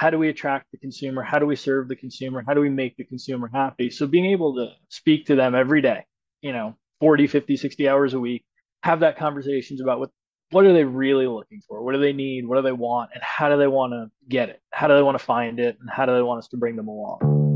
How do we attract the consumer? How do we serve the consumer? How do we make the consumer happy? So being able to speak to them every day, 40, 50, 60 hours a week, have that conversations about what are they really looking for? What do they need? What do they want? And how do they want to get it? How do they want to find it? And how do they want us to bring them along?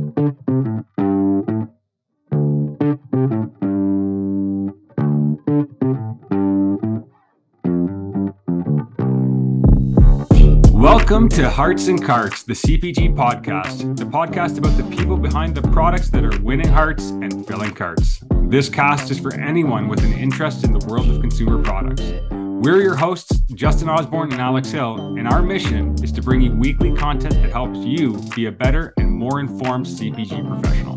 Welcome to Hearts and Carts, the CPG podcast, the podcast about the people behind the products that are winning hearts and filling carts. This cast is for anyone with an interest in the world of consumer products. We're your hosts, Justin Osborne and Alex Hill, and our mission is to bring you weekly content that helps you be a better and more informed CPG professional.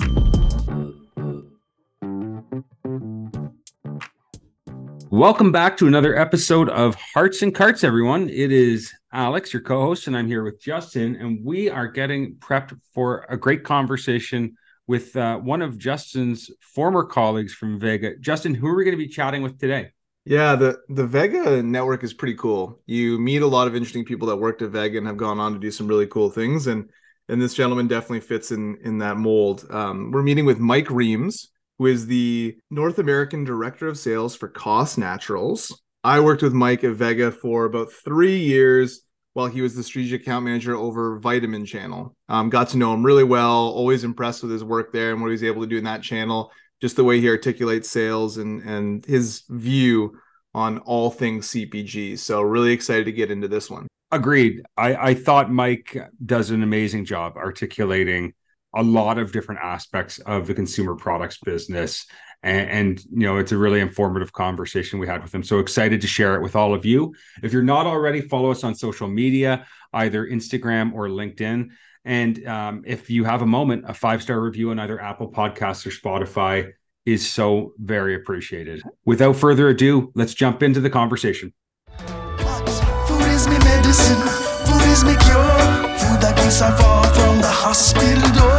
Welcome back to another episode of Hearts and Carts, everyone. It is Alex, your co-host, and I'm here with Justin, and we are getting prepped for a great conversation with one of Justin's former colleagues from Vega. Justin, who are we going to be chatting with today? Yeah, the Vega network is pretty cool. You meet a lot of interesting people that worked at Vega and have gone on to do some really cool things, and this gentleman definitely fits in that mold. We're meeting with Mike Remes, who is the North American Director of Sales for KOS Naturals. I worked with Mike at Vega for about 3 years while he was the strategic account manager over Vitamin Channel. Got to know him really well, always impressed with his work there and what he was able to do in that channel, just the way he articulates sales and his view on all things CPG. So really excited to get into this one. Agreed. I thought Mike does an amazing job articulating a lot of different aspects of the consumer products business. And it's a really informative conversation we had with him. So excited to share it with all of you. If you're not already, follow us on social media, either Instagram or LinkedIn. And if you have a moment, a 5-star review on either Apple Podcasts or Spotify is so very appreciated. Without further ado, let's jump into the conversation. Food is my medicine, food is my cure, food that keeps us far from the hospital door.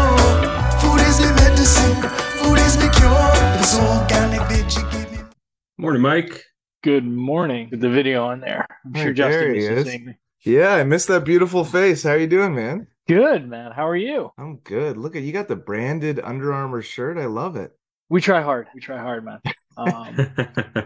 Morning, Mike. Good morning. With the video on there. I'm sure Justin is seeing me. Yeah, I missed that beautiful face. How are you doing, man? Good, man. How are you? I'm good. Look, you got the branded Under Armour shirt. I love it. We try hard. Man.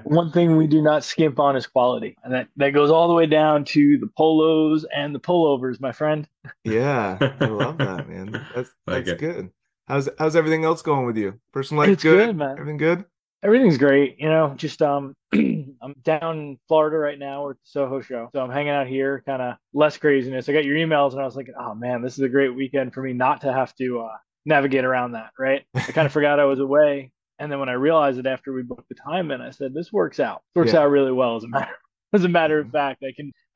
One thing we do not skimp on is quality. And that goes all the way down to the polos and the pullovers, my friend. Yeah, I love that, man. That's good. How's everything else going with you? Personal life, it's good, man. Everything good? Everything's great, just I'm down in Florida right now. We're at the Soho show. So I'm hanging out here, kind of less craziness. I got your emails and I was like, oh man, this is a great weekend for me not to have to navigate around that, right? I kind of forgot I was away. And then when I realized it after we booked the time in, I said, this works out. It works out really well as a matter of fact.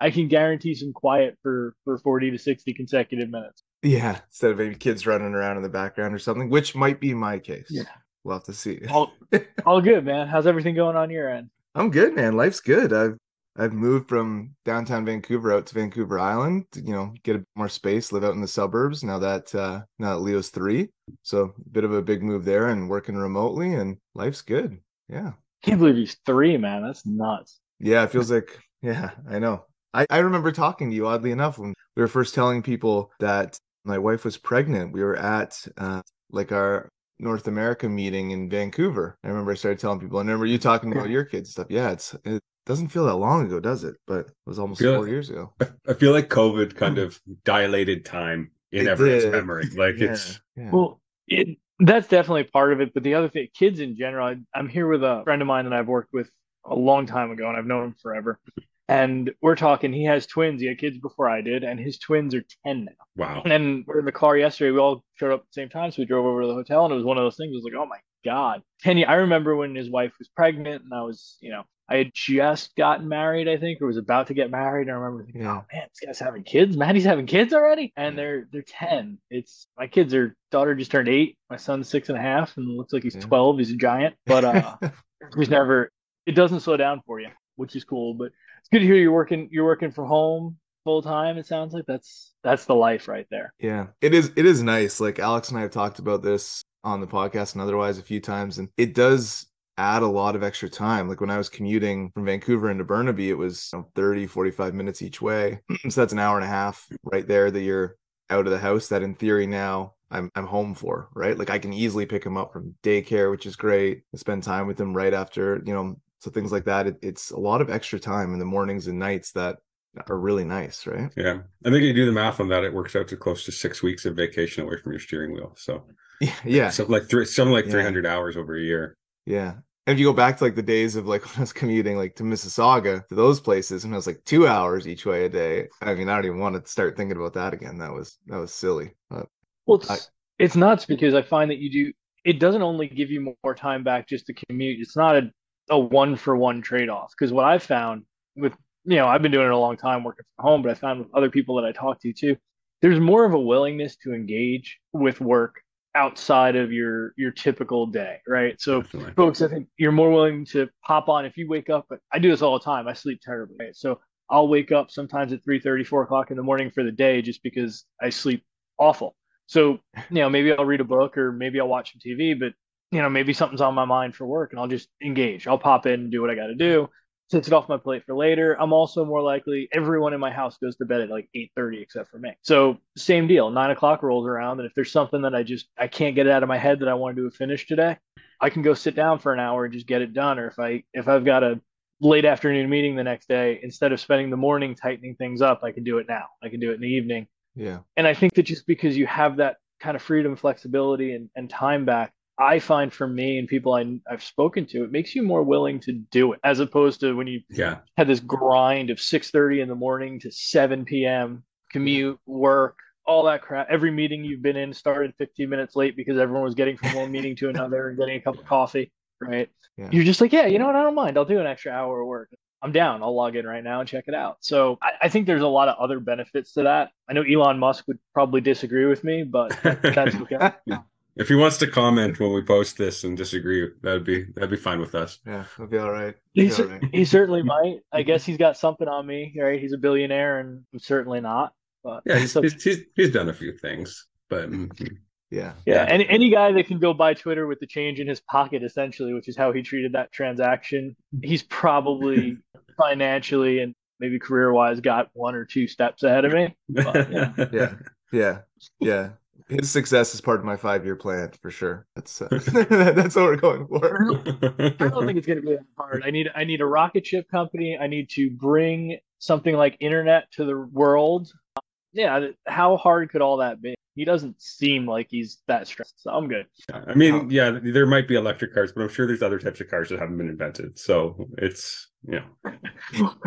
I can guarantee some quiet for 40 to 60 consecutive minutes. Yeah, instead of maybe kids running around in the background or something, which might be my case. Yeah. We'll have to see. All good, man. How's everything going on your end? I'm good, man. Life's good. I've moved from downtown Vancouver out to Vancouver Island, to, get a bit more space, live out in the suburbs now that Leo's 3. So a bit of a big move there and working remotely, and life's good. Yeah. Can't believe he's 3, man. That's nuts. Yeah, it feels like, yeah, I know. I remember talking to you, oddly enough, when we were first telling people that my wife was pregnant. We were at our North America meeting in Vancouver. I remember I started telling people, I remember you talking about your kids stuff. Yeah, it doesn't feel that long ago, does it? But it was almost 4 years ago. I feel like COVID kind of dilated time in everyone's memory. That's definitely part of it. But the other thing, kids in general, I'm here with a friend of mine that I've worked with a long time ago, and I've known him forever. And we're talking, he has twins. He had kids before I did, and his twins are 10 now. Wow. And we're in the car yesterday. We all showed up at the same time, so we drove over to the hotel, and it was one of those things. It was like, oh, my God. 10 years. I remember when his wife was pregnant, and I was, I had just gotten married, I think, or was about to get married. And I remember thinking, oh, man, this guy's having kids. Maddie's having kids already? And they're 10. My daughter just turned 8. My son's 6.5, and it looks like he's 12. He's a giant. But it doesn't slow down for you, which is cool. But it's good to hear you're working from home full time. It sounds like that's the life right there. Yeah, it is nice. Like Alex and I have talked about this on the podcast and otherwise a few times, and it does add a lot of extra time. Like when I was commuting from Vancouver into Burnaby, it was 30, 45 minutes each way. So that's an hour and a half right there that you're out of the house that in theory now I'm home for, right? Like I can easily pick him up from daycare, which is great. I spend time with him right after, you know, so things like that. It's a lot of extra time in the mornings and nights that are really nice, right? Yeah. I think if you do the math on that, it works out to close to 6 weeks of vacation away from your steering wheel. So yeah. Something like 300 hours over a year. Yeah. And if you go back to like the days of like when I was commuting like to Mississauga, to those places, and I was like 2 hours each way a day. I mean, I don't even want to start thinking about that again. That was silly. But well, it's nuts because I find that it doesn't only give you more time back just to commute. It's not a one-for-one trade-off. Because what I've found with, you know, I've been doing it a long time working from home, but I found with other people that I talk to too, there's more of a willingness to engage with work outside of your typical day, right? So definitely. Folks, I think you're more willing to pop on if you wake up, but I do this all the time. I sleep terribly, right? So I'll wake up sometimes at 3:30, 4 o'clock in the morning for the day just because I sleep awful. So, you know, maybe I'll read a book or maybe I'll watch some TV, but, you know, maybe something's on my mind for work and I'll just engage. I'll pop in and do what I got to do. Takes it off my plate for later. I'm also more likely, everyone in my house goes to bed at like 8:30 except for me. So same deal, 9 o'clock rolls around. And if there's something that I can't get it out of my head that I want to do a finish today, I can go sit down for an hour and just get it done. Or if I've got a late afternoon meeting the next day, instead of spending the morning tightening things up, I can do it now. I can do it in the evening. Yeah. And I think that just because you have that kind of freedom, flexibility, and time back, I find for me and people I've spoken to, it makes you more willing to do it as opposed to when you had this grind of 6:30 in the morning to 7 p.m., commute, work, all that crap. Every meeting you've been in started 15 minutes late because everyone was getting from one meeting to another and getting a cup of coffee, right? Yeah. You're just like, yeah, you know what? I don't mind. I'll do an extra hour of work. I'm down. I'll log in right now and check it out. So I think there's a lot of other benefits to that. I know Elon Musk would probably disagree with me, but that's okay. If he wants to comment when we post this and disagree, that'd be fine with us. Yeah, it'll be all right. He certainly might. I guess he's got something on me, right? He's a billionaire, and I'm certainly not. But yeah, he's done a few things, but yeah. And any guy that can go buy Twitter with the change in his pocket, essentially, which is how he treated that transaction, he's probably financially and maybe career-wise got one or two steps ahead of me. But, yeah. His success is part of my 5-year plan for sure. That's what we're going for. I don't think it's going to be that hard. I need a rocket ship company. I need to bring something like internet to the world. Yeah, how hard could all that be? He doesn't seem like he's that stressed, so I'm good. I mean, yeah, there might be electric cars, but I'm sure there's other types of cars that haven't been invented. So it's, you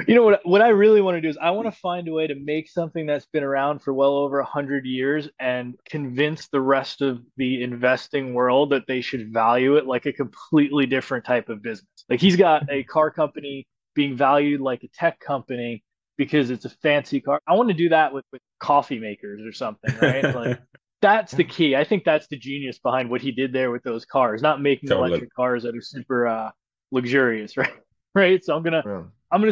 know what I really want to do is I want to find a way to make something that's been around for well over 100 years and convince the rest of the investing world that they should value it like a completely different type of business. Like he's got a car company being valued like a tech company because it's a fancy car. I want to do that with coffee makers or something, right? Like that's the key. I think that's the genius behind what he did there with those cars, not making electric cars that are super luxurious, right? So I'm gonna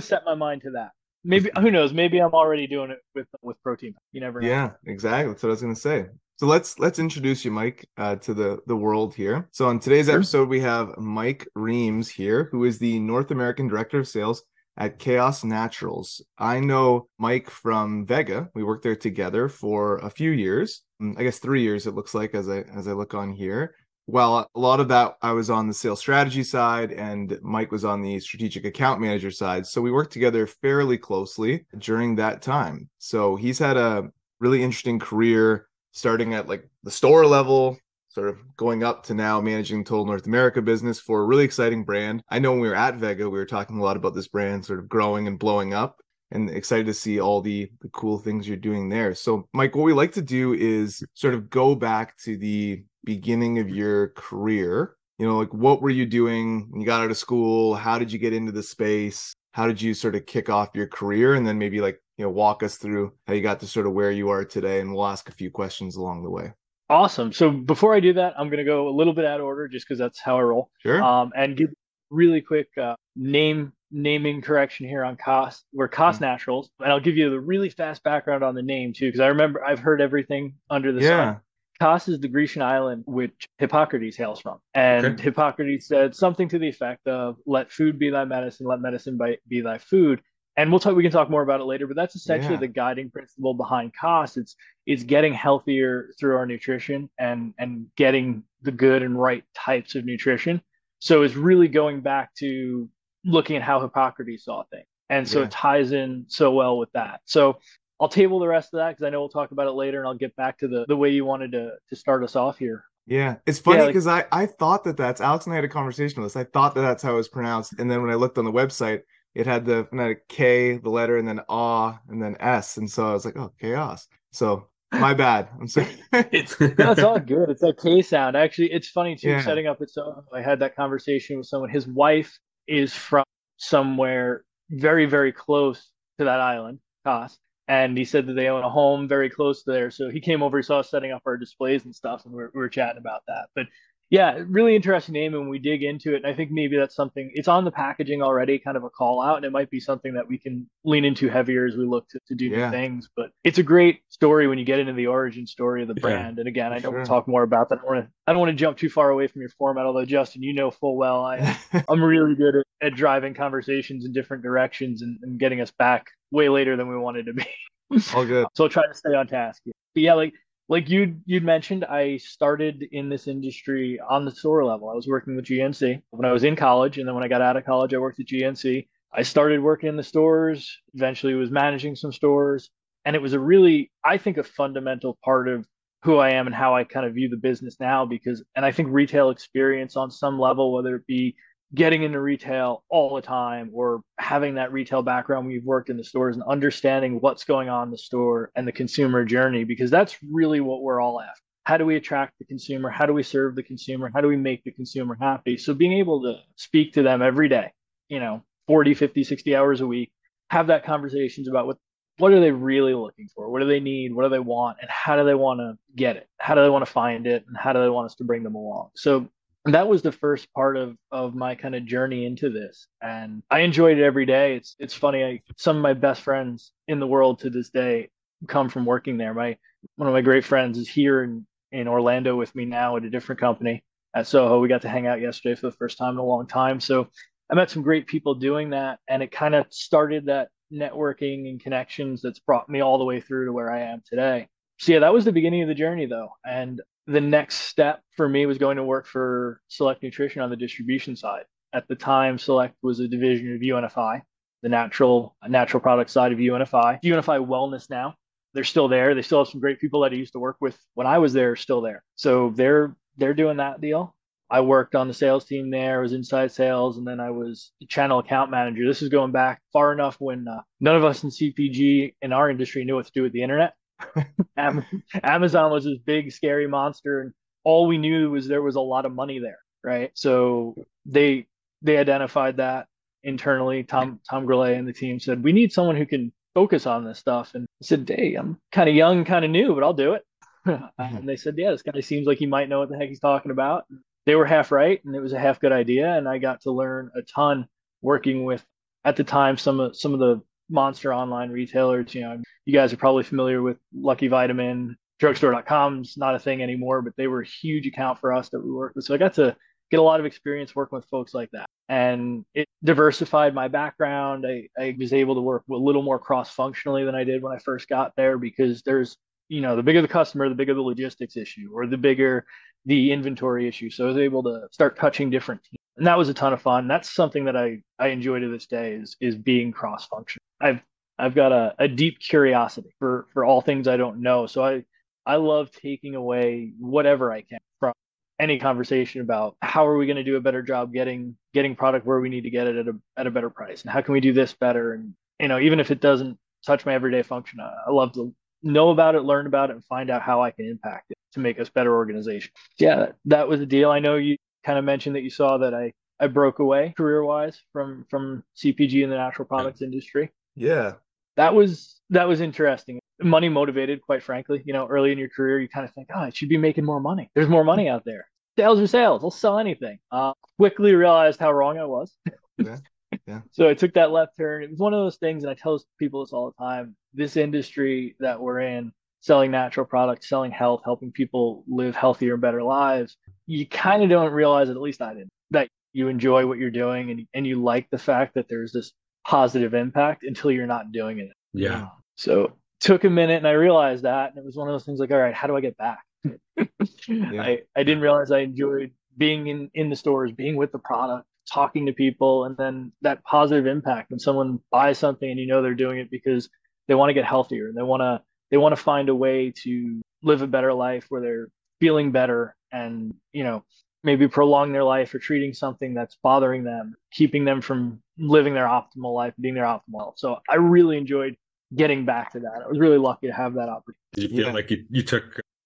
set my mind to that. Maybe, who knows, maybe I'm already doing it with protein. You never know. Yeah, exactly. That's what I was gonna say. So let's introduce you, Mike, to the world here. So on today's episode, we have Mike Remes here, who is the North American Director of Sales at KOS Naturals. I know Mike from Vega. We worked there together for a few years. I guess 3 years it looks like as I look on here. Well, a lot of that I was on the sales strategy side and Mike was on the strategic account manager side. So we worked together fairly closely during that time. So he's had a really interesting career starting at like the store level, sort of going up to now managing total North America business for a really exciting brand. I know when we were at Vega, we were talking a lot about this brand sort of growing and blowing up, and excited to see all the cool things you're doing there. So Mike, what we like to do is sort of go back to the beginning of your career. You know, like what were you doing when you got out of school? How did you get into the space? How did you sort of kick off your career? And then maybe like, you know, walk us through how you got to sort of where you are today, and we'll ask a few questions along the way. Awesome. So before I do that, I'm going to go a little bit out of order just because that's how I roll. Sure. And give really quick naming correction here on KOS. We're KOS Naturals. And I'll give you the really fast background on the name too, because I remember I've heard everything under the sun. KOS is the Grecian island which Hippocrates hails from. And Hippocrates said something to the effect of, let food be thy medicine, let medicine be thy food. And we can talk more about it later, but that's essentially the guiding principle behind KOS. It's getting healthier through our nutrition and getting the good and right types of nutrition. So it's really going back to looking at how Hippocrates saw things. And so it ties in so well with that. So I'll table the rest of that because I know we'll talk about it later, and I'll get back to the way you wanted to start us off here. Yeah, it's funny because I thought that's Alex and I had a conversation with this. I thought that's how it was pronounced. And then when I looked on the website, it had the phonetic K, the letter, and then A, and then S. And so I was like, oh, chaos. So my bad. I'm sorry. No, it's all good. It's that K sound. Actually, it's funny too, setting up its own. I had that conversation with someone. His wife is from somewhere very, very close to that island, KOS. And he said that they own a home very close to there. So he came over, he saw us setting up our displays and stuff, and we were chatting about that. But yeah, really interesting name, and we dig into it. And I think maybe that's something, it's on the packaging already, kind of a call out, and it might be something that we can lean into heavier as we look to do new things. But it's a great story when you get into the origin story of the brand. And again, I know we'll talk more about that. I don't want to jump too far away from your format, although Justin, you know full well, I'm really good at driving conversations in different directions and getting us back way later than we wanted to be. All good. So I'll try to stay on task. But yeah, like you'd mentioned, I started in this industry on the store level. I was working with GNC when I was in college. And then when I got out of college, I worked at GNC. I started working in the stores, eventually was managing some stores. And it was a really, I think, a fundamental part of who I am and how I kind of view the business now, because I think retail experience on some level, whether it be getting into retail all the time or having that retail background when you've worked in the stores and understanding what's going on in the store and the consumer journey, because that's really what we're all after. How do we attract the consumer? How do we serve the consumer? How do we make the consumer happy? So being able to speak to them every day, 40, 50, 60 hours a week, have that conversations about what are they really looking for? What do they need? What do they want? And how do they want to get it? How do they want to find it? And how do they want us to bring them along? So that was the first part of my kind of journey into this. And I enjoyed it every day. It's funny. Some of my best friends in the world to this day come from working there. One of my great friends is here in Orlando with me now at a different company at Soho. We got to hang out yesterday for the first time in a long time. So I met some great people doing that. And it kind of started that networking and connections that's brought me all the way through to where I am today. So yeah, that was the beginning of the journey though. And the next step for me was going to work for Select Nutrition on the distribution side. At the time, Select was a division of UNFI, the natural product side of UNFI. UNFI Wellness now, they're still there. They still have some great people that I used to work with when I was there, still there. So they're doing that deal. I worked on the sales team there. I was inside sales, and then I was the channel account manager. This is going back far enough when none of us in CPG in our industry knew what to do with the internet. Amazon was this big scary monster, and all we knew was there was a lot of money there, right? So they identified that internally. Tom Grillet and the team said, we need someone who can focus on this stuff. And I said, hey, I'm kind of young, kind of new, but I'll do it. And they said, yeah, this guy seems like he might know what the heck he's talking about. They were half right, and it was a half good idea. And I got to learn a ton working with, at the time, some of the monster online retailers. You guys are probably familiar with Lucky Vitamin. Drugstore.com's not a thing anymore, but they were a huge account for us that we worked with. So I got to get a lot of experience working with folks like that. And it diversified my background. I was able to work a little more cross-functionally than I did when I first got there, because there's, the bigger the customer, the bigger the logistics issue, or the bigger the inventory issue. So I was able to start touching different teams. And that was a ton of fun. That's something that I enjoy to this day is being cross-functional. I've got a deep curiosity for all things I don't know. So I love taking away whatever I can from any conversation about how are we going to do a better job getting product where we need to get it at a better price, and how can we do this better? And, even if it doesn't touch my everyday function, I love to know about it, learn about it, and find out how I can impact it to make us better organization. Yeah, that was the deal. I know you kind of mentioned that you saw that I broke away career-wise from CPG and the natural products industry. Yeah. That was interesting. Money motivated, quite frankly. Early in your career, you kind of think, I should be making more money. There's more money out there. Sales are sales. I'll sell anything. Quickly realized how wrong I was. Yeah. So I took that left turn. It was one of those things, and I tell people this all the time. This industry that we're in, selling natural products, selling health, helping people live healthier and better lives, you kind of don't realize it, at least I didn't, that you enjoy what you're doing and you like the fact that there's this positive impact until you're not doing it. Yeah. So took a minute and I realized that. And it was one of those things like, all right, how do I get back? Yeah. I didn't realize I enjoyed being in the stores, being with the product, talking to people, and then that positive impact when someone buys something and you know they're doing it because they want to get healthier and they want to find a way to live a better life where they're feeling better and, you know, maybe prolong their life or treating something that's bothering them, keeping them from living their optimal life, being their optimal health. So I really enjoyed getting back to that. I was really lucky to have that opportunity. Did you feel like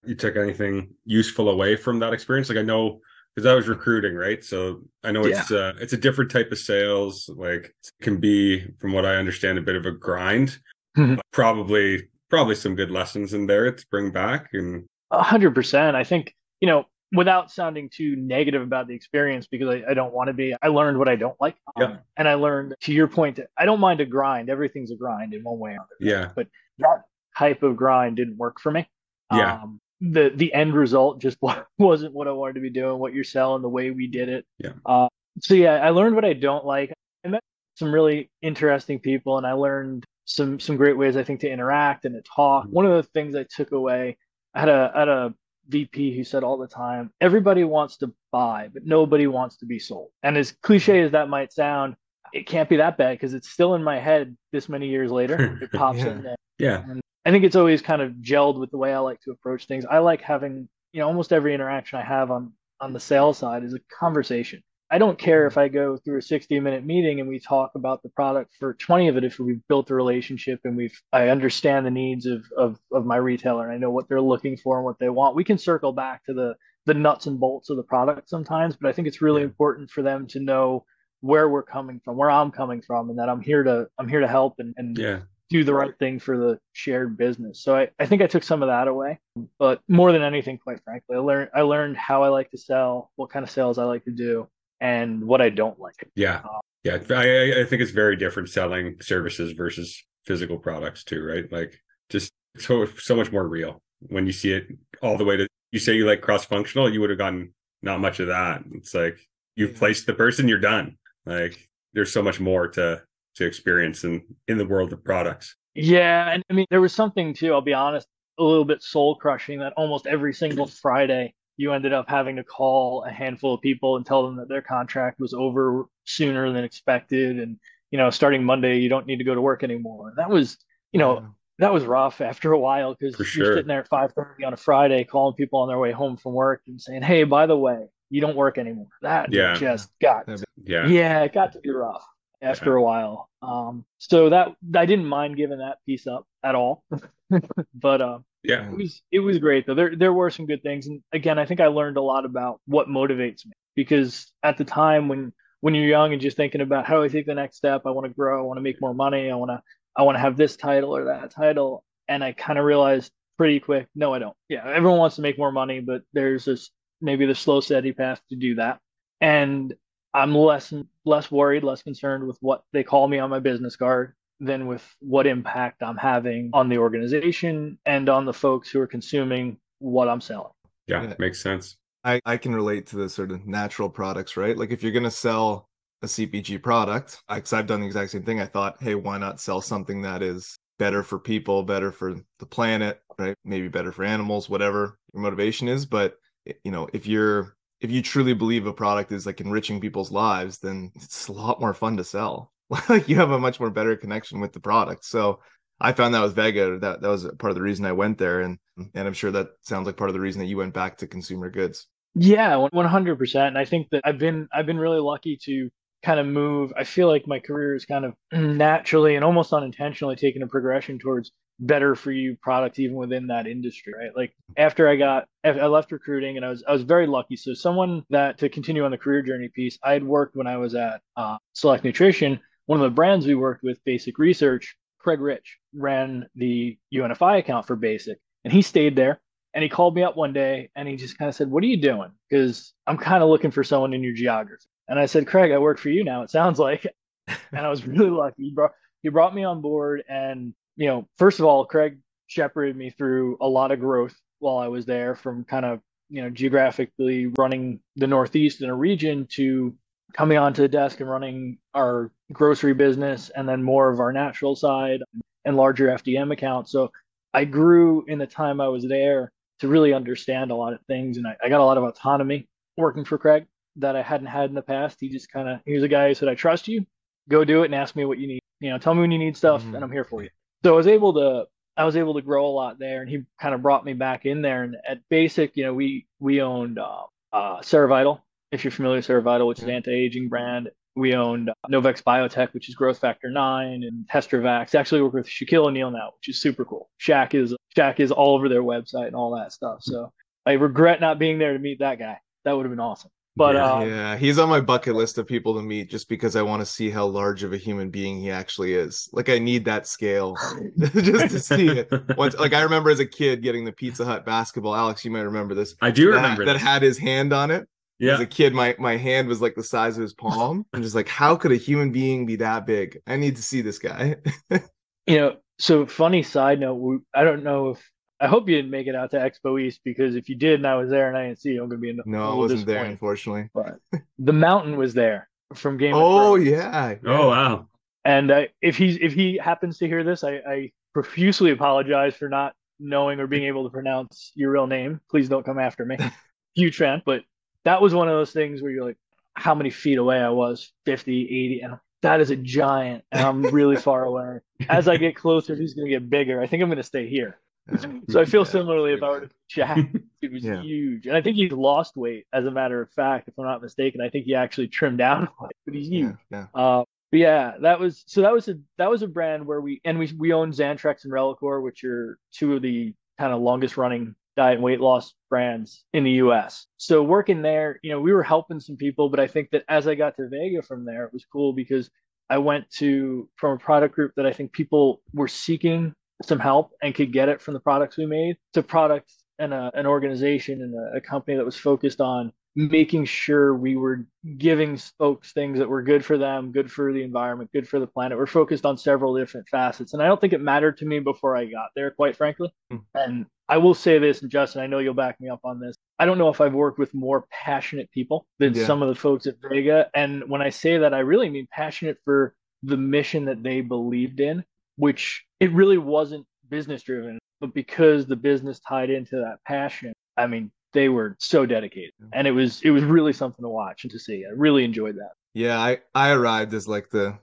you took anything useful away from that experience? Like I know, because I was recruiting, right? So I know it's a different type of sales. Like it can be, from what I understand, a bit of a grind. But probably some good lessons in there to bring back. And 100%. I think, you know, without sounding too negative about the experience, because I don't want to be, I learned what I don't like. And I learned, to your point, that I don't mind a grind. Everything's a grind in one way or another. Yeah. But that type of grind didn't work for me. Yeah. The end result just wasn't what I wanted to be doing, what you're selling, the way we did it. Yeah. So I learned what I don't like. I met some really interesting people and I learned some great ways, I think, to interact and to talk. Mm-hmm. One of the things I took away, I had a VP who said all the time, everybody wants to buy, but nobody wants to be sold. And as cliche as that might sound, it can't be that bad because it's still in my head this many years later. It pops in there. Yeah. And I think it's always kind of gelled with the way I like to approach things. I like having, you know, almost every interaction I have on the sales side is a conversation. I don't care if I go through a 60-minute meeting and we talk about the product for 20 of it if we've built a relationship and I understand the needs of my retailer and I know what they're looking for and what they want. We can circle back to the nuts and bolts of the product sometimes, but I think it's really important for them to know where we're coming from, where I'm coming from, and that I'm here to help and do the right thing for the shared business. So I think I took some of that away, but more than anything, quite frankly, I learned how I like to sell, what kind of sales I like to do, and what I don't like. Yeah. Yeah. I think it's very different selling services versus physical products too, right? Like just so much more real when you see it all the way to, you say you like cross-functional, you would have gotten not much of that. It's like you've placed the person, you're done. Like there's so much more to experience in the world of products. Yeah. And I mean, there was something too, I'll be honest, a little bit soul crushing that almost every single Friday, you ended up having to call a handful of people and tell them that their contract was over sooner than expected. And, you know, starting Monday, you don't need to go to work anymore. And that was, you know, that was rough after a while because you're sitting there at 5:30 on a Friday calling people on their way home from work and saying, hey, by the way, you don't work anymore. That just got, it got to be rough after a while. So that I didn't mind giving that piece up at all, but, it was great though. There were some good things. And again, I think I learned a lot about what motivates me, because at the time when you're young and just thinking about how do I take the next step, I want to grow, I want to make more money, I want to have this title or that title. And I kind of realized pretty quick, no, I don't. Yeah. Everyone wants to make more money, but there's this, maybe the slow, steady path to do that. And I'm less worried, less concerned with what they call me on my business card than with what impact I'm having on the organization and on the folks who are consuming what I'm selling. Yeah, makes sense. I can relate to the sort of natural products, right? Like if you're going to sell a CPG product, because I've done the exact same thing. I thought, hey, why not sell something that is better for people, better for the planet, right? Maybe better for animals, whatever your motivation is. But, you know, if you truly believe a product is like enriching people's lives, then it's a lot more fun to sell. Like you have a much more better connection with the product. So I found that with Vega, that was part of the reason I went there. And I'm sure that sounds like part of the reason that you went back to consumer goods. Yeah, 100%. And I think that I've been really lucky to kind of move. I feel like my career is kind of naturally and almost unintentionally taking a progression towards better for you products, even within that industry, right? Like after I left recruiting, and I was very lucky. So someone that, to continue on the career journey piece, I had worked when I was at Select Nutrition. One of the brands we worked with, Basic Research, Craig Rich ran the UNFI account for Basic, and he stayed there. And he called me up one day and he just kind of said, what are you doing? Because I'm kind of looking for someone in your geography. And I said, Craig, I work for you now, it sounds like. And I was really lucky. He brought me on board. And, you know, first of all, Craig shepherded me through a lot of growth while I was there, from kind of, you know, geographically running the Northeast in a region to coming onto the desk and running our grocery business and then more of our natural side and larger FDM accounts. So I grew in the time I was there to really understand a lot of things. And I got a lot of autonomy working for Craig that I hadn't had in the past. He just kind of, here's a guy who said, I trust you, go do it and ask me what you need. You know, tell me when you need stuff and I'm here for you. So I was able to grow a lot there, and he kind of brought me back in there. And at Basic, you know, we owned Cerevital, if you're familiar with Cerevital, which is an anti-aging brand. We owned Novex Biotech, which is growth factor 9, and Testravax. Actually work with Shaquille O'Neal now, which is super cool. Shaq is all over their website and all that stuff. So I regret not being there to meet that guy. That would have been awesome. But yeah, he's on my bucket list of people to meet just because I want to see how large of a human being he actually is. Like, I need that scale just to see it. Once, like, I remember as a kid getting the Pizza Hut basketball. Alex, you might remember this. I do remember that had his hand on it. Yeah. As a kid, my hand was like the size of his palm. I'm just like, how could a human being be that big? I need to see this guy. You know, so funny side note, I don't know if, I hope you didn't make it out to Expo East, because if you did and I was there and I didn't see you, I'm going to be in the... No, I wasn't there, unfortunately. But the mountain was there from Game of Thrones. Yeah. Oh, wow. And if he happens to hear this, I profusely apologize for not knowing or being able to pronounce your real name. Please don't come after me. Huge fan, but... That was one of those things where you're like, how many feet away I was, 50, 80, and that is a giant, and I'm really far away. As I get closer, he's going to get bigger. I think I'm going to stay here. So I feel similarly about Shaq. It was huge. And I think he's lost weight, as a matter of fact, if I'm not mistaken. I think he actually trimmed down a lot, but he's huge. But yeah, that was a brand where we own Xantrex and Relicor, which are two of the kind of longest running diet and weight loss brands in the US. So working there, you know, we were helping some people, but I think that as I got to Vega from there, it was cool because I went from a product group that I think people were seeking some help and could get it from the products we made, to products and an organization and a company that was focused on making sure we were giving folks things that were good for them, good for the environment, good for the planet. We're focused on several different facets. And I don't think it mattered to me before I got there, quite frankly. And I will say this, and Justin, I know you'll back me up on this. I don't know if I've worked with more passionate people than some of the folks at Vega. And when I say that, I really mean passionate for the mission that they believed in, which it really wasn't business driven, but because the business tied into that passion, I mean, they were so dedicated, and it was really something to watch and to see. I really enjoyed that. Yeah, I arrived as like the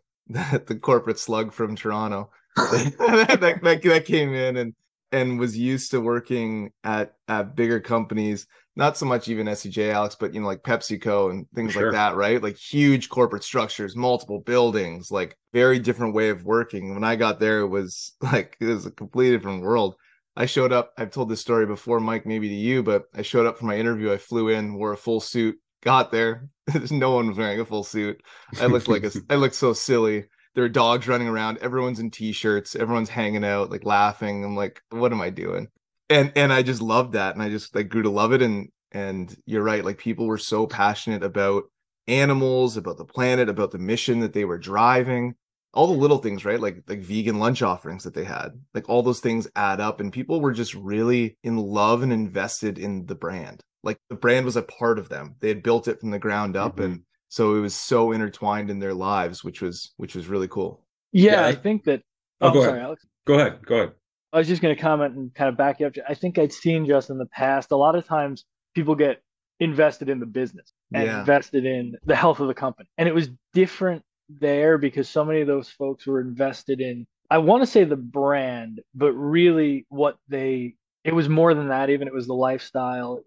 corporate slug from Toronto that came in and was used to working at bigger companies, not so much even SCJ, Alex, but you know, like PepsiCo and things like that, right? Like huge corporate structures, multiple buildings, like very different way of working. When I got there, it was a completely different world. I showed up, I've told this story before, Mike, maybe to you, but I showed up for my interview. I flew in, wore a full suit, got there. No one was wearing a full suit. I looked so silly. There are dogs running around. Everyone's in T-shirts. Everyone's hanging out, like laughing. I'm like, what am I doing? And I just loved that. And I just like grew to love it. And you're right. Like people were so passionate about animals, about the planet, about the mission that they were driving. All the little things, right? Like vegan lunch offerings that they had, like all those things add up. And people were just really in love and invested in the brand. Like the brand was a part of them. They had built it from the ground up. And so it was so intertwined in their lives, which was really cool. Yeah. I think that, sorry, Alex. Go ahead. I was just going to comment and kind of back you up. I think I'd seen just in the past, a lot of times people get invested in the business and invested in the health of the company. And it was different there because so many of those folks were invested in, I want to say the brand, but really it was more than that. Even it was the lifestyle.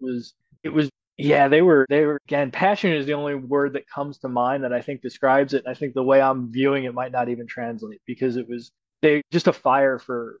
They were again, passion is the only word that comes to mind that I think describes it. And I think the way I'm viewing it might not even translate because it was just a fire for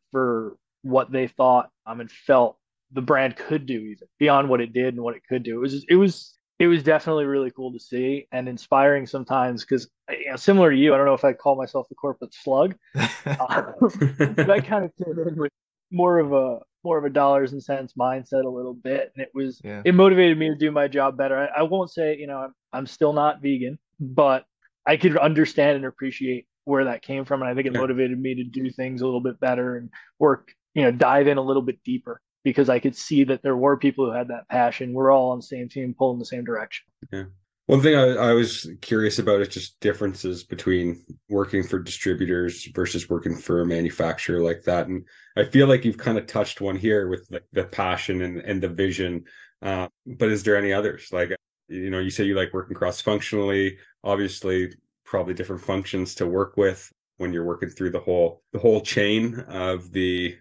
what they thought and felt the brand could do, even beyond what it did and what it could do. It was definitely really cool to see and inspiring sometimes because, you know, similar to you, I don't know if I call myself the corporate slug, but I kind of came in with more of a dollars and cents mindset a little bit, and it motivated me to do my job better. I won't say, you know, I'm still not vegan, but I could understand and appreciate where that came from, and I think it motivated me to do things a little bit better and work, you know, dive in a little bit deeper. Because I could see that there were people who had that passion. We're all on the same team, pulling the same direction. Yeah. One thing I was curious about is just differences between working for distributors versus working for a manufacturer like that. And I feel like you've kind of touched one here with like the passion and the vision. But is there any others? Like, you know, you say you like working cross-functionally, obviously probably different functions to work with when you're working through the whole chain of the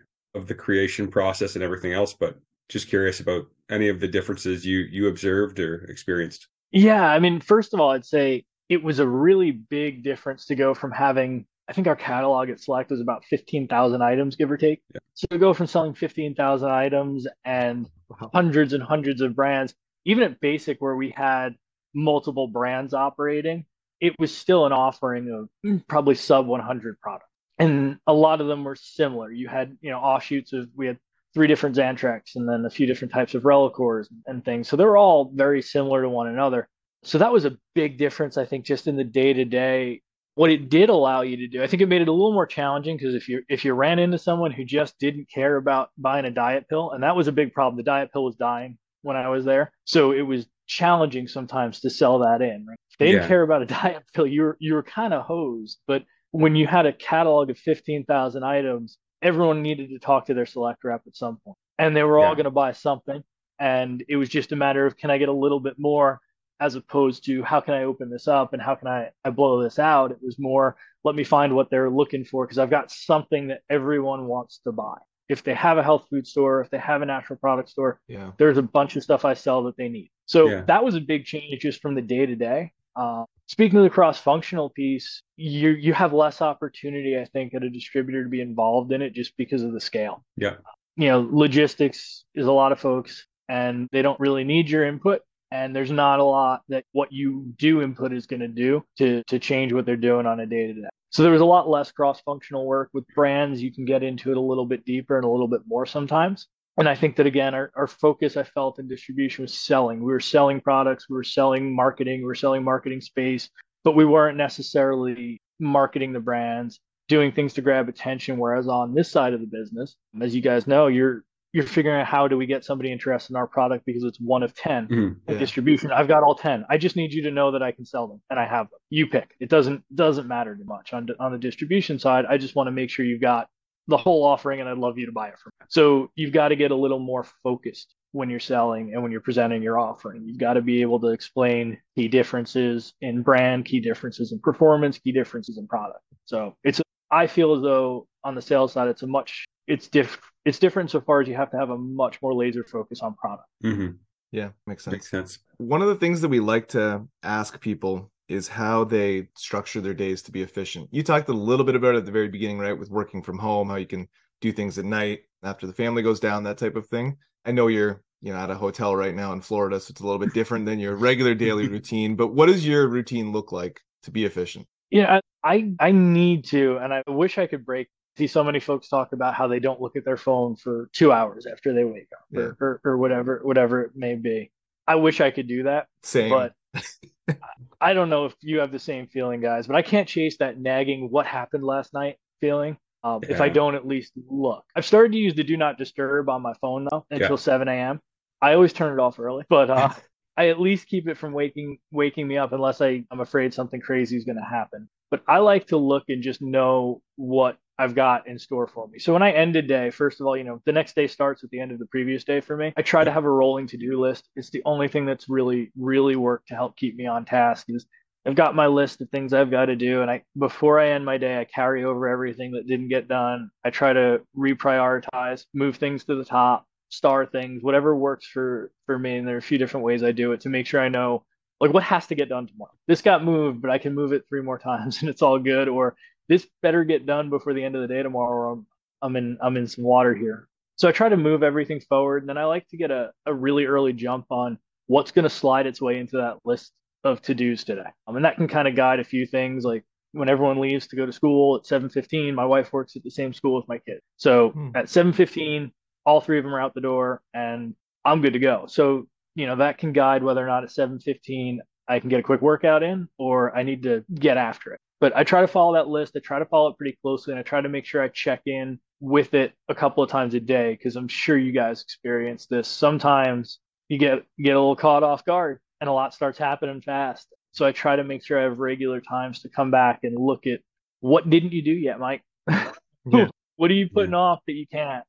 creation process and everything else. But just curious about any of the differences you observed or experienced. Yeah, I mean, first of all, I'd say it was a really big difference to go from having, I think our catalog at Select was about 15,000 items, give or take. Yeah. So to go from selling 15,000 items and hundreds and hundreds of brands, even at Basic where we had multiple brands operating, it was still an offering of probably sub 100 products. And a lot of them were similar. You had, you know, offshoots of, we had 3 different Xantrex and then a few different types of Relicors and things. So they're all very similar to one another. So that was a big difference, I think, just in the day-to-day, what it did allow you to do. I think it made it a little more challenging because if you ran into someone who just didn't care about buying a diet pill, and that was a big problem. The diet pill was dying when I was there. So it was challenging sometimes to sell that in. Right? If they didn't care about a diet pill, you were kind of hosed. But when you had a catalog of 15,000 items, everyone needed to talk to their Select rep at some point, and they were all going to buy something. And it was just a matter of, can I get a little bit more as opposed to how can I open this up and how can I blow this out? It was more, let me find what they're looking for because I've got something that everyone wants to buy. If they have a health food store, if they have a natural product store, there's a bunch of stuff I sell that they need. So that was a big change just from the day to day. Speaking of the cross-functional piece, you have less opportunity, I think, at a distributor to be involved in it just because of the scale. Yeah. You know, logistics is a lot of folks, and they don't really need your input. And there's not a lot that what you do input is going to do to change what they're doing on a day-to-day. So there was a lot less cross-functional work. With brands, you can get into it a little bit deeper and a little bit more sometimes. And I think that, again, our focus, I felt, in distribution was selling. We were selling products. We were selling marketing. We were selling marketing space. But we weren't necessarily marketing the brands, doing things to grab attention. Whereas on this side of the business, as you guys know, you're figuring out how do we get somebody interested in our product because it's one of 10 in distribution. I've got all 10. I just need you to know that I can sell them and I have them. You pick. It doesn't matter too much. On the distribution side, I just want to make sure you've got the whole offering, and I'd love you to buy it from me. So you've got to get a little more focused when you're selling and when you're presenting your offering. You've got to be able to explain key differences in brand, key differences in performance, key differences in product. So I feel as though on the sales side, it's different so far as you have to have a much more laser focus on product. Mm-hmm. Yeah, makes sense. One of the things that we like to ask people is how they structure their days to be efficient. You talked a little bit about it at the very beginning, right? With working from home, how you can do things at night after the family goes down, that type of thing. I know you're, you know, at a hotel right now in Florida, so it's a little bit different than your regular daily routine, but what does your routine look like to be efficient? Yeah, I need to, and I wish I could see so many folks talk about how they don't look at their phone for 2 hours after they wake up or whatever it may be. I wish I could do that. Same. But I don't know if you have the same feeling, guys, but I can't chase that nagging what happened last night feeling if I don't at least look. I've started to use the do not disturb on my phone, though, until 7 a.m. I always turn it off early, but I at least keep it from waking me up unless I'm afraid something crazy is going to happen. But I like to look and just know what I've got in store for me. So when I end a day, first of all, you know, the next day starts with the end of the previous day for me. I try to have a rolling to-do list. It's the only thing that's really, really worked to help keep me on task is I've got my list of things I've got to do. And before I end my day, I carry over everything that didn't get done. I try to reprioritize, move things to the top, star things, whatever works for me. And there are a few different ways I do it to make sure I know like what has to get done tomorrow. This got moved, but I can move it 3 more times and it's all good. Or this better get done before the end of the day tomorrow, or I'm in some water here. So I try to move everything forward. And then I like to get a really early jump on what's going to slide its way into that list of to-dos today. And that can kind of guide a few things. Like when everyone leaves to go to school at 7:15, my wife works at the same school with my kids. So at 7:15, all 3 of them are out the door and I'm good to go. So, you know, that can guide whether or not at 7:15, I can get a quick workout in or I need to get after it. But I try to follow that list. I try to follow it pretty closely. And I try to make sure I check in with it a couple of times a day because I'm sure you guys experience this. Sometimes you get a little caught off guard and a lot starts happening fast. So I try to make sure I have regular times to come back and look at what didn't you do yet, Mike? Yeah. What are you putting off that you can't?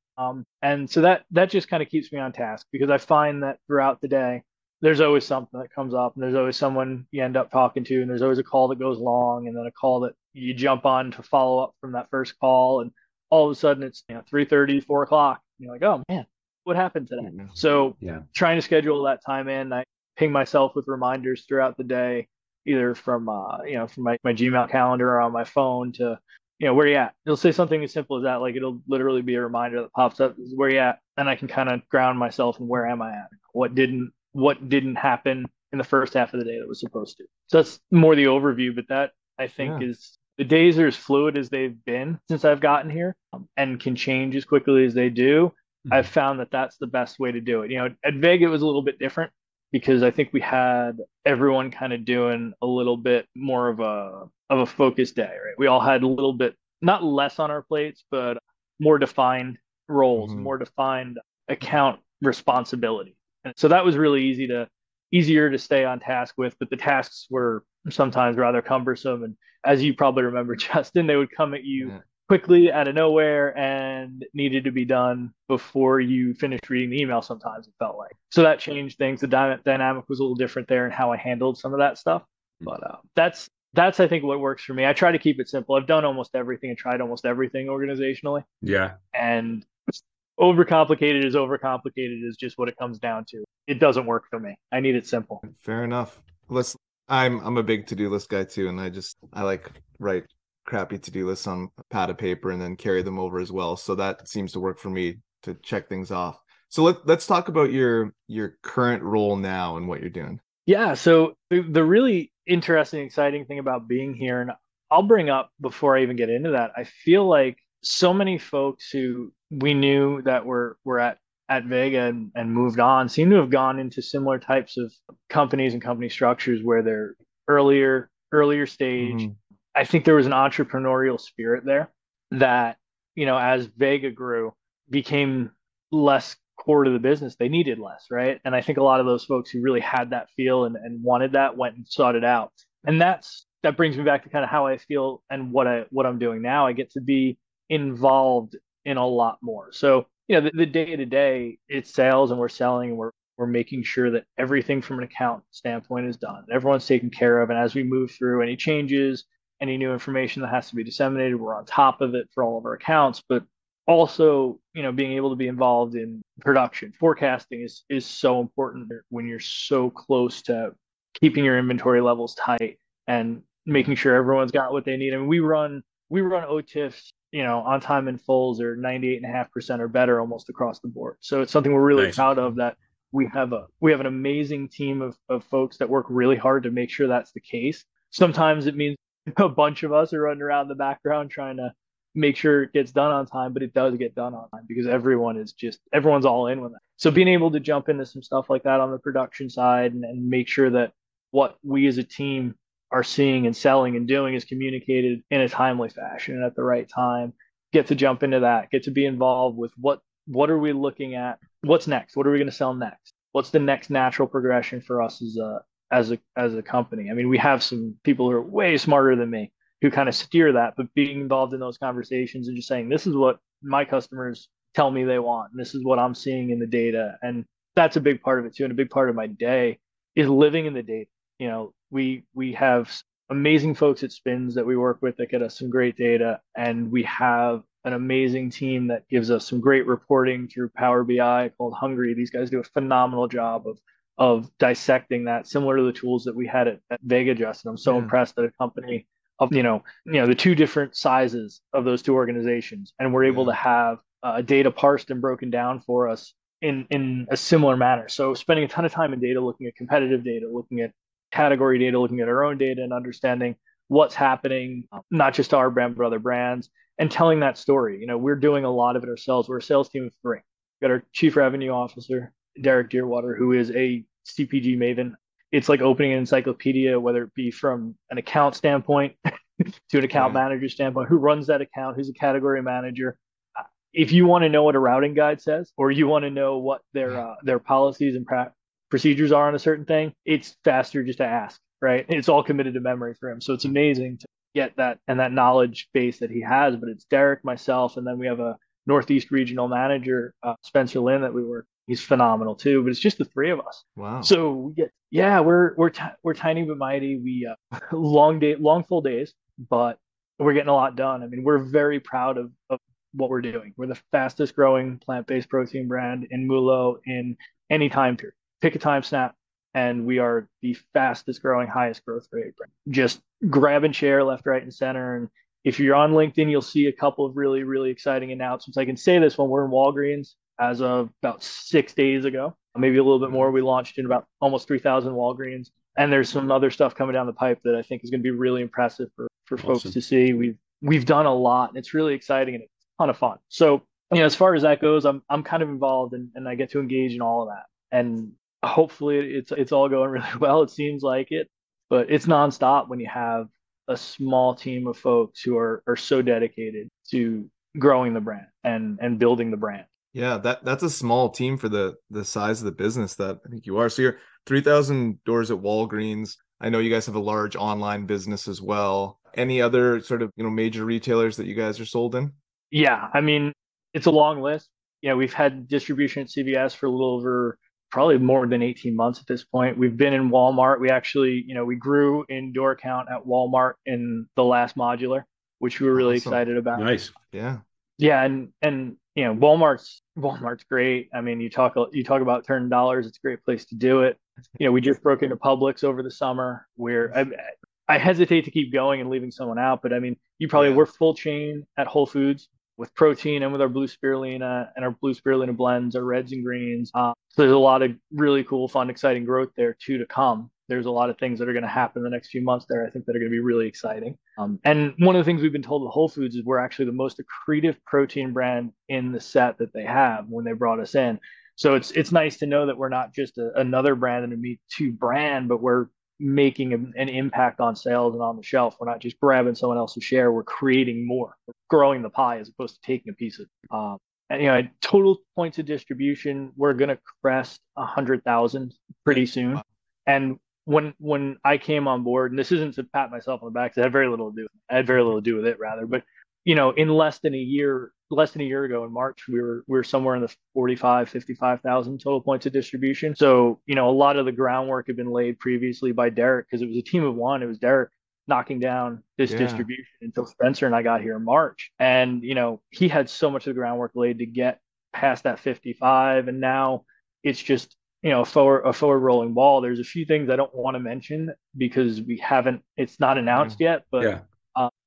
And so that just kind of keeps me on task, because I find that throughout the day, there's always something that comes up, and there's always someone you end up talking to, and there's always a call that goes long, and then a call that you jump on to follow up from that first call. And all of a sudden it's 3:30, 4 o'clock. You're like, oh man, what happened today? So trying to schedule that time in, I ping myself with reminders throughout the day, either from, from my Gmail calendar or on my phone to, where you at? It'll say something as simple as that. Like, it'll literally be a reminder that pops up, where you at? And I can kind of ground myself and where am I at? What didn't happen in the first half of the day that was supposed to? So that's more the overview, but that I think is, the days are as fluid as they've been since I've gotten here, and can change as quickly as they do. I've found that that's the best way to do it. At Vega, it was a little bit different, because I think we had everyone kind of doing a little bit more of a focused day, right? We all had a little bit, not less on our plates, but more defined roles, more defined account responsibility. And so that was really easier to stay on task with, but the tasks were sometimes rather cumbersome. And as you probably remember, Justin, they would come at you quickly out of nowhere and needed to be done before you finished reading the email sometimes, it felt like. So that changed things. The dynamic was a little different there and how I handled some of that stuff. But that's I think what works for me. I try to keep it simple. I've done almost everything and tried almost everything organizationally. Yeah. And overcomplicated is just what it comes down to. It doesn't work for me. I need it simple. Fair enough. I'm a big to-do list guy too, and I like write crappy to-do lists on a pad of paper and then carry them over as well. So that seems to work for me to check things off. So let's talk about your current role now and what you're doing. Yeah. So the really interesting, exciting thing about being here, and I'll bring up before I even get into that, I feel like so many folks who we knew that were at Vega and moved on seem to have gone into similar types of companies and company structures where they're earlier stage. I think there was an entrepreneurial spirit there that, as Vega grew, became less core to the business. They needed less, right? And I think a lot of those folks who really had that feel and wanted that went and sought it out. And that brings me back to kind of how I feel and what I'm doing now. I get to be involved in a lot more. So, the day to day, it's sales, and we're selling, and we're making sure that everything from an account standpoint is done. Everyone's taken care of. And as we move through any changes, any new information that has to be disseminated, we're on top of it for all of our accounts. But also, being able to be involved in production, forecasting is so important when you're so close to keeping your inventory levels tight and making sure everyone's got what they need. I mean, we run OTIFs, on time and fulls are 98.5% or better almost across the board. So it's something we're really proud of, that we have an amazing team of folks that work really hard to make sure that's the case. Sometimes it means a bunch of us are running around in the background trying to make sure it gets done on time, but it does get done on time because everyone's all in with that. So being able to jump into some stuff like that on the production side and make sure that what we as a team are seeing and selling and doing is communicated in a timely fashion and at the right time, get to jump into that, get to be involved with what are we looking at? What's next? What are we going to sell next? What's the next natural progression for us as a company? I mean, we have some people who are way smarter than me who kind of steer that, but being involved in those conversations and just saying, this is what my customers tell me they want, and this is what I'm seeing in the data. And that's a big part of it too. And a big part of my day is living in the data. We have amazing folks at Spins that we work with that get us some great data. And we have an amazing team that gives us some great reporting through Power BI called Hungry. These guys do a phenomenal job of dissecting that, similar to the tools that we had at Vega, Justin. I'm so impressed that a company of, the two different sizes of those two organizations, and we're able to have data parsed and broken down for us in a similar manner. So spending a ton of time in data, looking at competitive data, looking at category data, looking at our own data, and understanding what's happening, not just to our brand, but other brands, and telling that story. We're doing a lot of it ourselves. We're a sales team of three. We've got our Chief Revenue Officer, Derek Deerwater, who is a CPG maven. It's like opening an encyclopedia, whether it be from an account standpoint to an account manager standpoint, who runs that account, who's a category manager. If you want to know what a routing guide says, or you want to know what their policies and procedures are on a certain thing, it's faster just to ask, right? It's all committed to memory for him. So it's amazing to get that and that knowledge base that he has. But it's Derek, myself, and then we have a Northeast regional manager, Spencer Lynn, that we work. He's phenomenal too, but it's just the three of us. Wow. So we get, we're tiny but mighty. We long full days, but we're getting a lot done. I mean, we're very proud of what we're doing. We're the fastest growing plant-based protein brand in MULO in any time period. Pick a time snap, and we are the fastest growing, highest growth rate brand. Just grab and share left, right, and center. And if you're on LinkedIn, you'll see a couple of really, really exciting announcements. I can say this one, we're in Walgreens as of about 6 days ago, maybe a little bit more. We launched in about almost 3,000 Walgreens. And there's some other stuff coming down the pipe that I think is going to be really impressive for awesome. Folks to see. We've done a lot, and it's really exciting and it's a ton of fun. So, you know, as far as that goes, I'm kind of involved and I get to engage in all of that. And hopefully it's all going really well. It seems like it, but it's nonstop when you have a small team of folks who are so dedicated to growing the brand and building the brand. Yeah, that's a small team for the size of the business that I think you are. So you're 3,000 doors at Walgreens. I know you guys have a large online business as well. Any other sort of, you know, major retailers that you guys are sold in? Yeah, I mean, it's a long list. Yeah, we've had distribution at CVS for a little over probably more than 18 months at this point. We've been in Walmart. We actually, you know, we grew in door count at Walmart in the last modular, which we were really excited about. Nice. Yeah. Yeah. And, you know, Walmart's great. I mean, you talk about turning dollars. It's a great place to do it. You know, we just broke into Publix over the summer, where I hesitate to keep going and leaving someone out, but I mean, we're full chain at Whole Foods with protein and with our blue spirulina and our blue spirulina blends, our reds and greens. So there's a lot of really cool, fun, exciting growth there too to come. There's a lot of things that are going to happen in the next few months there, I think, that are going to be really exciting. And one of the things we've been told with Whole Foods is we're actually the most accretive protein brand in the set that they have when they brought us in. So it's nice to know that we're not just another brand and a me-too brand, but we're making an impact on sales and on the shelf. We're not just grabbing someone else's share. We're creating more. We're growing the pie as opposed to taking a piece of it. And, you know, total points of distribution, we're going to crest 100,000 pretty soon. And when I came on board, and this isn't to pat myself on the back, because I had very little to do with it, but, you know, in less than a year ago in March, we were somewhere in the 55,000 total points of distribution. So, you know, a lot of the groundwork had been laid previously by Derek, because it was a team of one. It was Derek knocking down this distribution until Spencer and I got here in March. And, you know, he had so much of the groundwork laid to get past that 55. And now it's just, you know, a forward rolling ball. There's a few things I don't want to mention because it's not announced yet, but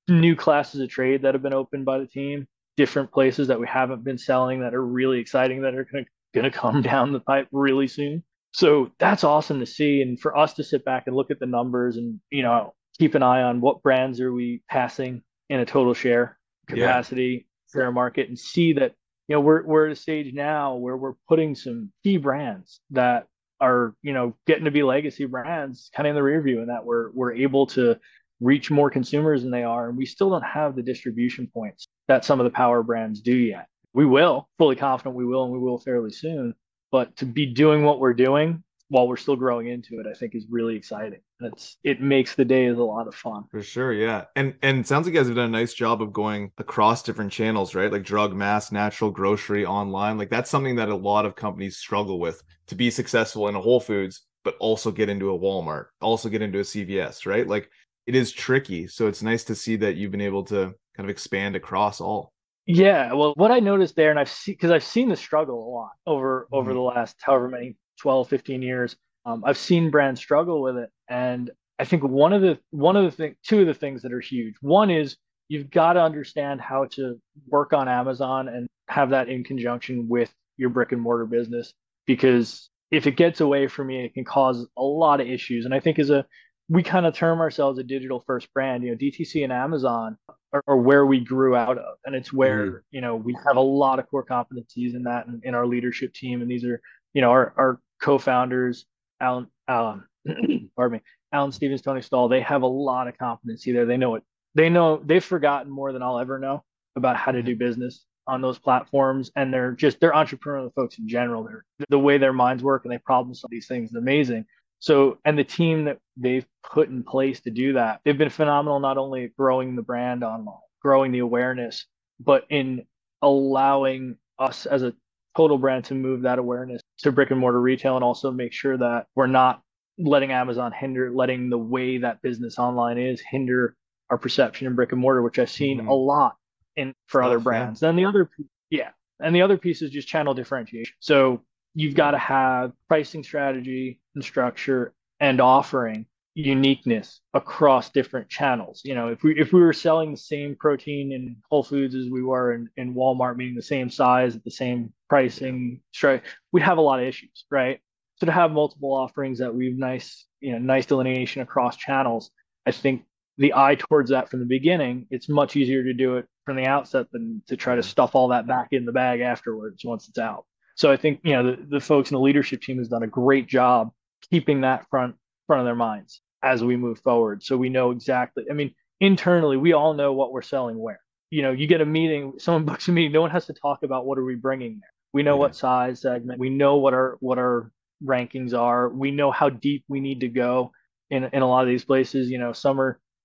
new classes of trade that have been opened by the team, different places that we haven't been selling that are really exciting that are going to come down the pipe really soon. So that's awesome to see. And for us to sit back and look at the numbers and, you know, keep an eye on what brands are we passing in a total share capacity, share market, and see that, you know, we're at a stage now where we're putting some key brands that are, you know, getting to be legacy brands kind of in the rear view, and that we're able to reach more consumers than they are. And we still don't have the distribution points that some of the power brands do yet. We will, fully confident we will, and we will fairly soon. But to be doing what we're doing while we're still growing into it, I think is really exciting. It makes the day is a lot of fun. For sure, yeah. And it sounds like you guys have done a nice job of going across different channels, right? Like drug, mass, natural, grocery, online. Like that's something that a lot of companies struggle with, to be successful in a Whole Foods, but also get into a Walmart, also get into a CVS, right? Like it is tricky. So it's nice to see that you've been able to kind of expand across all. Yeah. Well, what I noticed there, and I've seen the struggle a lot over the last however many 12, 15 years, I've seen brands struggle with it. And I think two of the things that are huge. One is you've got to understand how to work on Amazon and have that in conjunction with your brick and mortar business, because if it gets away from you, it can cause a lot of issues. And I think we kind of term ourselves a digital first brand. You know, DTC and Amazon are where we grew out of. And it's where, you know, we have a lot of core competencies in that and in our leadership team. And these are, you know, our co-founders, Alan Stevens, Tony Stahl, they have a lot of competency there. They know it. They've forgotten more than I'll ever know about how to do business. on those platforms, and they're entrepreneurial folks in general. The way their minds work and they problem solve these things is amazing. So, and the team that they've put in place to do that, they've been phenomenal, not only growing the brand online, growing the awareness, but in allowing us as a total brand to move that awareness to brick and mortar retail, and also make sure that we're not letting Amazon letting the way that business online is hinder our perception in brick and mortar, which I've seen a lot for other brands. Yeah. Then the other piece is just channel differentiation. So you've got to have pricing strategy and structure and offering uniqueness across different channels. You know, if we were selling the same protein in Whole Foods as we were in Walmart, meaning the same size at the same pricing structure, we'd have a lot of issues, right? So to have multiple offerings that we've nice delineation across channels, I think the eye towards that from the beginning, it's much easier to do it from the outset than to try to stuff all that back in the bag afterwards once it's out. So I think, you know, the folks in the leadership team has done a great job keeping that front of their minds as we move forward. So we know exactly, I mean, internally, we all know what we're selling where. You know, you get a meeting, someone books a meeting, no one has to talk about what are we bringing there. We know what size segment, we know what our rankings are, we know how deep we need to go in a lot of these places. You know,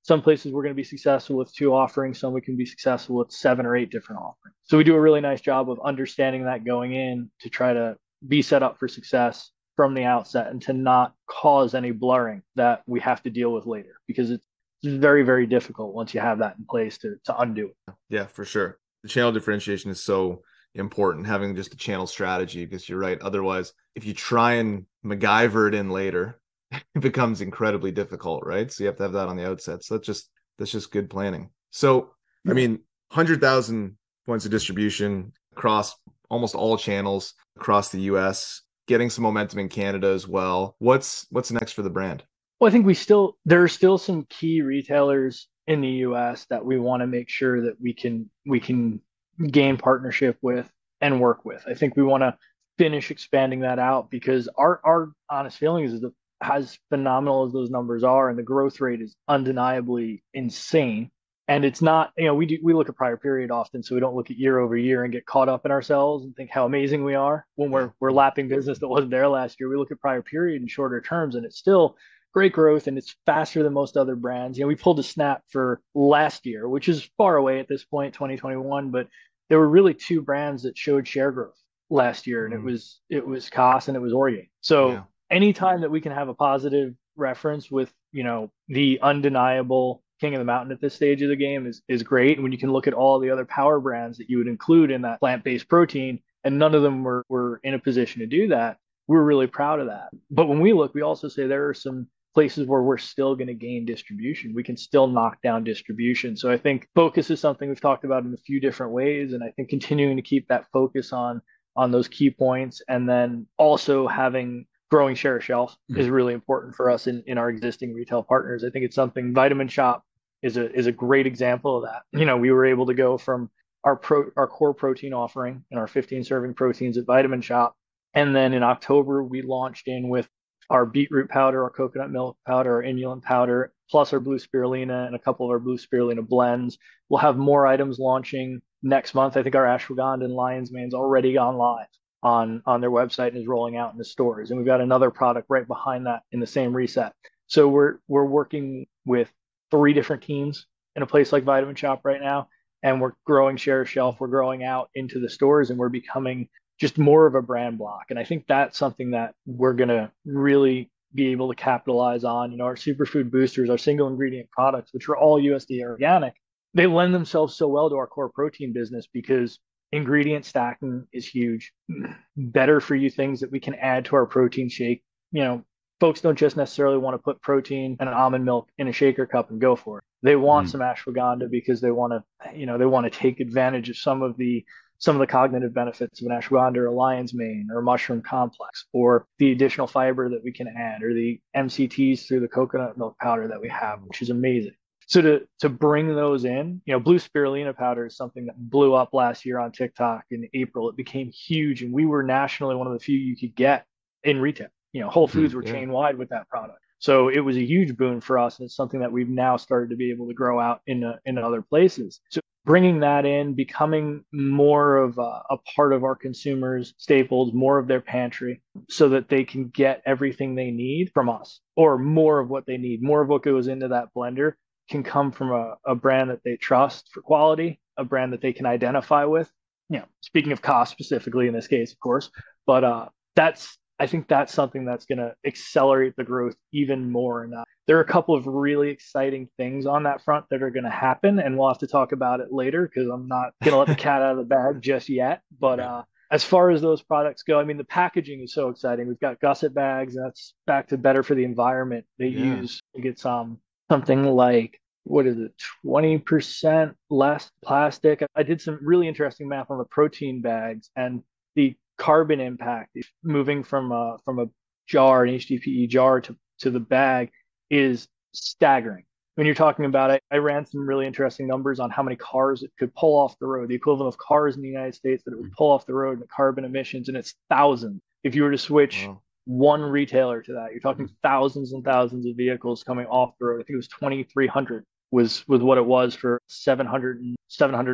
some places we're going to be successful with 2 offerings, some we can be successful with 7 or 8 different offerings. So we do a really nice job of understanding that going in to try to be set up for success from the outset and to not cause any blurring that we have to deal with later, because it's very, very difficult once you have that in place to undo it. Yeah, for sure. The channel differentiation is so important, having just a channel strategy, because you're right. Otherwise, if you try and MacGyver it in later, it becomes incredibly difficult, right? So you have to have that on the outset. So that's just good planning. So, I mean, 100,000 points of distribution across almost all channels across the U.S., getting some momentum in Canada as well. What's next for the brand? Well, I think there are still some key retailers in the U.S. that we want to make sure that we can gain partnership with and work with. I think we want to finish expanding that out, because our honest feelings is that as phenomenal as those numbers are, and the growth rate is undeniably insane. And it's not, you know, we look at prior period often, so we don't look at year over year and get caught up in ourselves and think how amazing we are when we're lapping business that wasn't there last year. We look at prior period in shorter terms, and it's still great growth, and it's faster than most other brands. You know, we pulled a snap for last year, which is far away at this point, 2021, but there were really 2 brands that showed share growth last year, and it was KOS and it was Oreo. So anytime that we can have a positive reference with, you know, the undeniable king of the mountain at this stage of the game is great. And when you can look at all the other power brands that you would include in that plant-based protein, and none of them were in a position to do that, we're really proud of that. But when we look, we also say there are some places where we're still going to gain distribution. We can still knock down distribution. So I think focus is something we've talked about in a few different ways. And I think continuing to keep that focus on those key points, and then also having growing share of shelf is really important for us in our existing retail partners. I think it's something Vitamin Shop is a great example of that. You know, we were able to go from our core protein offering and our 15 serving proteins at Vitamin Shop. And then in October, we launched in with our beetroot powder, our coconut milk powder, our inulin powder, plus our blue spirulina and a couple of our blue spirulina blends. We'll have more items launching next month. I think our ashwagandha and lion's mane's already gone live on their website and is rolling out in the stores. And we've got another product right behind that in the same reset. So we're working with 3 different teams in a place like Vitamin Shop right now, and we're growing share of shelf, we're growing out into the stores, and we're becoming just more of a brand block. And I think that's something that we're going to really be able to capitalize on. You know, our superfood boosters, our single ingredient products, which are all USDA organic, they lend themselves so well to our core protein business because ingredient stacking is huge. Better for you things that we can add to our protein shake. You know, folks don't just necessarily want to put protein and almond milk in a shaker cup and go for it. They want some ashwagandha because they want to, you know, they want to take advantage of some of the cognitive benefits of an ashwagandha or a lion's mane or a mushroom complex, or the additional fiber that we can add, or the MCTs through the coconut milk powder that we have, which is amazing. So to bring those in, you know, blue spirulina powder is something that blew up last year on TikTok in April. It became huge, and we were nationally one of the few you could get in retail. You know, Whole Foods were chain wide with that product. So it was a huge boon for us, and it's something that we've now started to be able to grow out in other places. So bringing that in, becoming more of a part of our consumers' staples, more of their pantry, so that they can get everything they need from us, or more of what they need. More of what goes into that blender can come from a brand that they trust for quality, a brand that they can identify with. You know, speaking of cost specifically in this case, of course, but I think that's something that's going to accelerate the growth even more. And there are a couple of really exciting things on that front that are going to happen, and we'll have to talk about it later because I'm not going to let the cat out of the bag just yet. But as far as those products go, I mean, the packaging is so exciting. We've got gusset bags, and that's back to better for the environment. They use, I think it's something like, 20% less plastic. I did some really interesting math on the protein bags and the carbon impact moving from a jar, an HDPE jar to the bag is staggering. When you're talking about it, I ran some really interesting numbers on how many cars it could pull off the road, the equivalent of cars in the United States that it would pull off the road and the carbon emissions, and it's thousands. If you were to switch one retailer to that, you're talking thousands and thousands of vehicles coming off the road. I think it was 2,300 was what it was for 700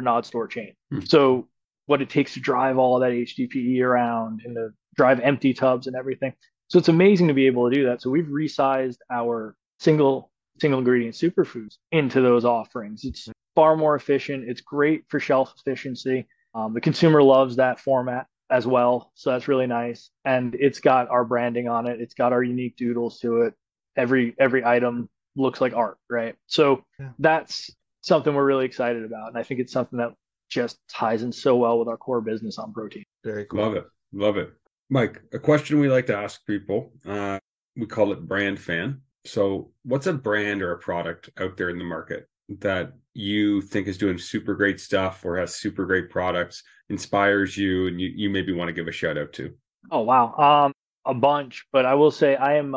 odd store chain. So what it takes to drive all of that HDPE around and to drive empty tubs and everything. So it's amazing to be able to do that. So we've resized our single ingredient superfoods into those offerings. It's far more efficient. It's great for shelf efficiency. The consumer loves that format as well. So that's really nice. And it's got our branding on it. It's got our unique doodles to it. Every item looks like art, right? So that's something we're really excited about. And I think it's something that just ties in so well with our core business on protein. Very cool. Love it. Mike, a question we like to ask people, we call it brand fan. So what's a brand or a product out there in the market that you think is doing super great stuff or has super great products, inspires you, and you maybe want to give a shout out to? Oh, wow. A bunch, but I will say I've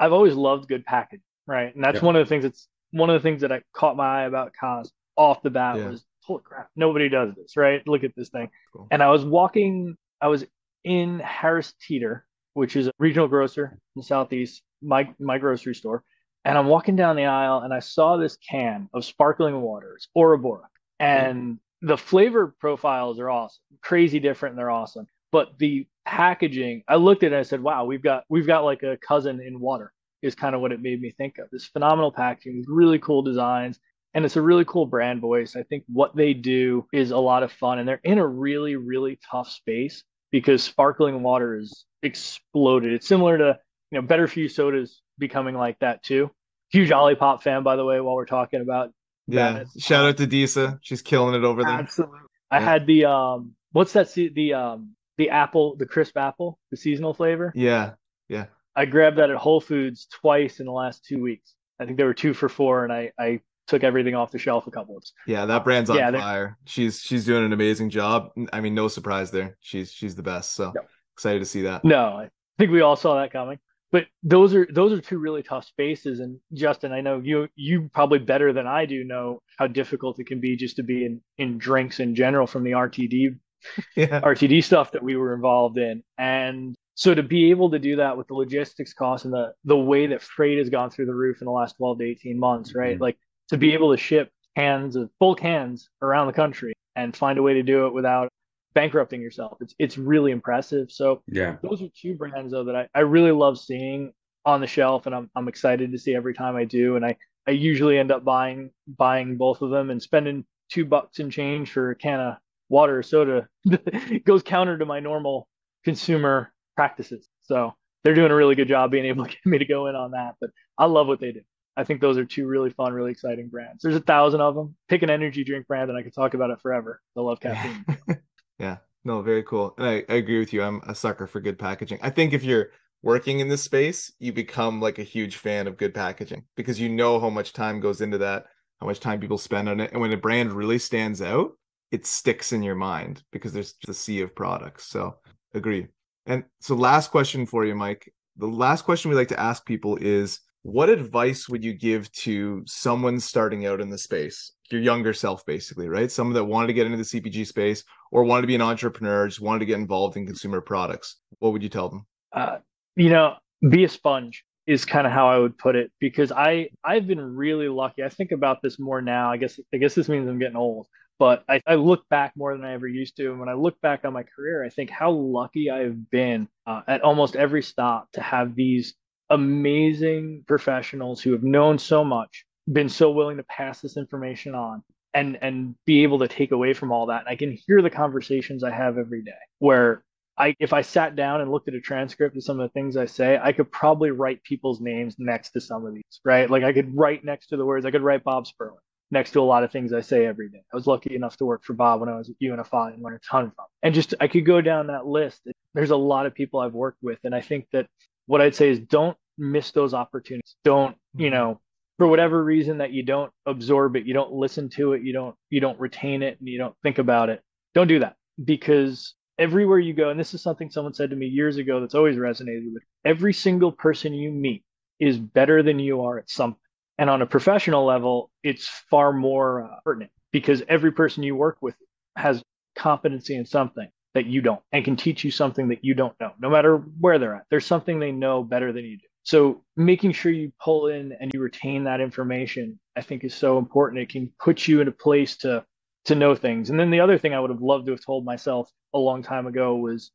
always loved good packaging, right? And that's one of the things that I caught my eye about KOS off the bat was, holy crap, nobody does this, right? Look at this thing. Cool. And I was in Harris Teeter, which is a regional grocer in the Southeast, my grocery store. And I'm walking down the aisle and I saw this can of sparkling waters, OraBora. And the flavor profiles are awesome, crazy different, and they're awesome. But the packaging, I looked at it and I said, wow, we've got like a cousin in water, is kind of what it made me think of. This phenomenal packaging, really cool designs. And it's a really cool brand voice. I think what they do is a lot of fun. And they're in a really, really tough space because sparkling water is exploded. It's similar to, better for you sodas becoming like that too. Huge Olipop fan, by the way, while we're talking about that. Shout out to Disa. She's killing it over there. Absolutely. I had the, what's that? The apple, the crisp apple, the seasonal flavor. Yeah. I grabbed that at Whole Foods twice in the last 2 weeks. I think they were 2 for $4. And I took everything off the shelf a couple of times. Yeah, that brand's on fire. She's doing an amazing job. I mean, no surprise there. She's the best. So excited to see that. No, I think we all saw that coming. But those are two really tough spaces. And Justin, I know you probably better than I do know how difficult it can be just to be in drinks in general from the RTD stuff that we were involved in. And so to be able to do that with the logistics costs and the way that freight has gone through the roof in the last 12 to 18 months, right? Like, to be able to ship full cans around the country and find a way to do it without bankrupting yourself. It's really impressive. So those are two brands though that I really love seeing on the shelf, and I'm excited to see every time I do. And I usually end up buying both of them and spending $2 and change for a can of water or soda. It goes counter to my normal consumer practices. So they're doing a really good job being able to get me to go in on that. But I love what they do. I think those are two really fun, really exciting brands. There's 1,000 of them. Pick an energy drink brand and I could talk about it forever. I love caffeine. Yeah, no, very cool. And I agree with you. I'm a sucker for good packaging. I think if you're working in this space, you become like a huge fan of good packaging because you know how much time goes into that, how much time people spend on it. And when a brand really stands out, it sticks in your mind because there's just a sea of products. So agree. And so last question for you, Mike. The last question we like to ask people is, what advice would you give to someone starting out in the space, your younger self, basically, right? Someone that wanted to get into the CPG space or wanted to be an entrepreneur, just wanted to get involved in consumer products. What would you tell them? Be a sponge is kind of how I would put it, because I've been really lucky. I think about this more now. I guess this means I'm getting old, But I look back more than I ever used to. And when I look back on my career, I think how lucky I've been at almost every stop to have these amazing professionals who have known so much, been so willing to pass this information on and be able to take away from all that. And I can hear the conversations I have every day where if I sat down and looked at a transcript of some of the things I say, I could probably write people's names next to some of these, right? Like I could write next to the words, I could write Bob Sperling next to a lot of things I say every day. I was lucky enough to work for Bob when I was at UNFI and learn a ton from. And just, I could go down that list. There's a lot of people I've worked with. And I think that what I'd say is don't miss those opportunities. Don't, for whatever reason that you don't absorb it, you don't listen to it, you don't retain it, and you don't think about it. Don't do that, because everywhere you go, and this is something someone said to me years ago that's always resonated with, every single person you meet is better than you are at something. And on a professional level, it's far more pertinent because every person you work with has competency in something that you don't and can teach you something that you don't know, no matter where they're at. There's something they know better than you do. So making sure you pull in and you retain that information, I think, is so important. It can put you in a place to know things. And then the other thing I would have loved to have told myself a long time ago was,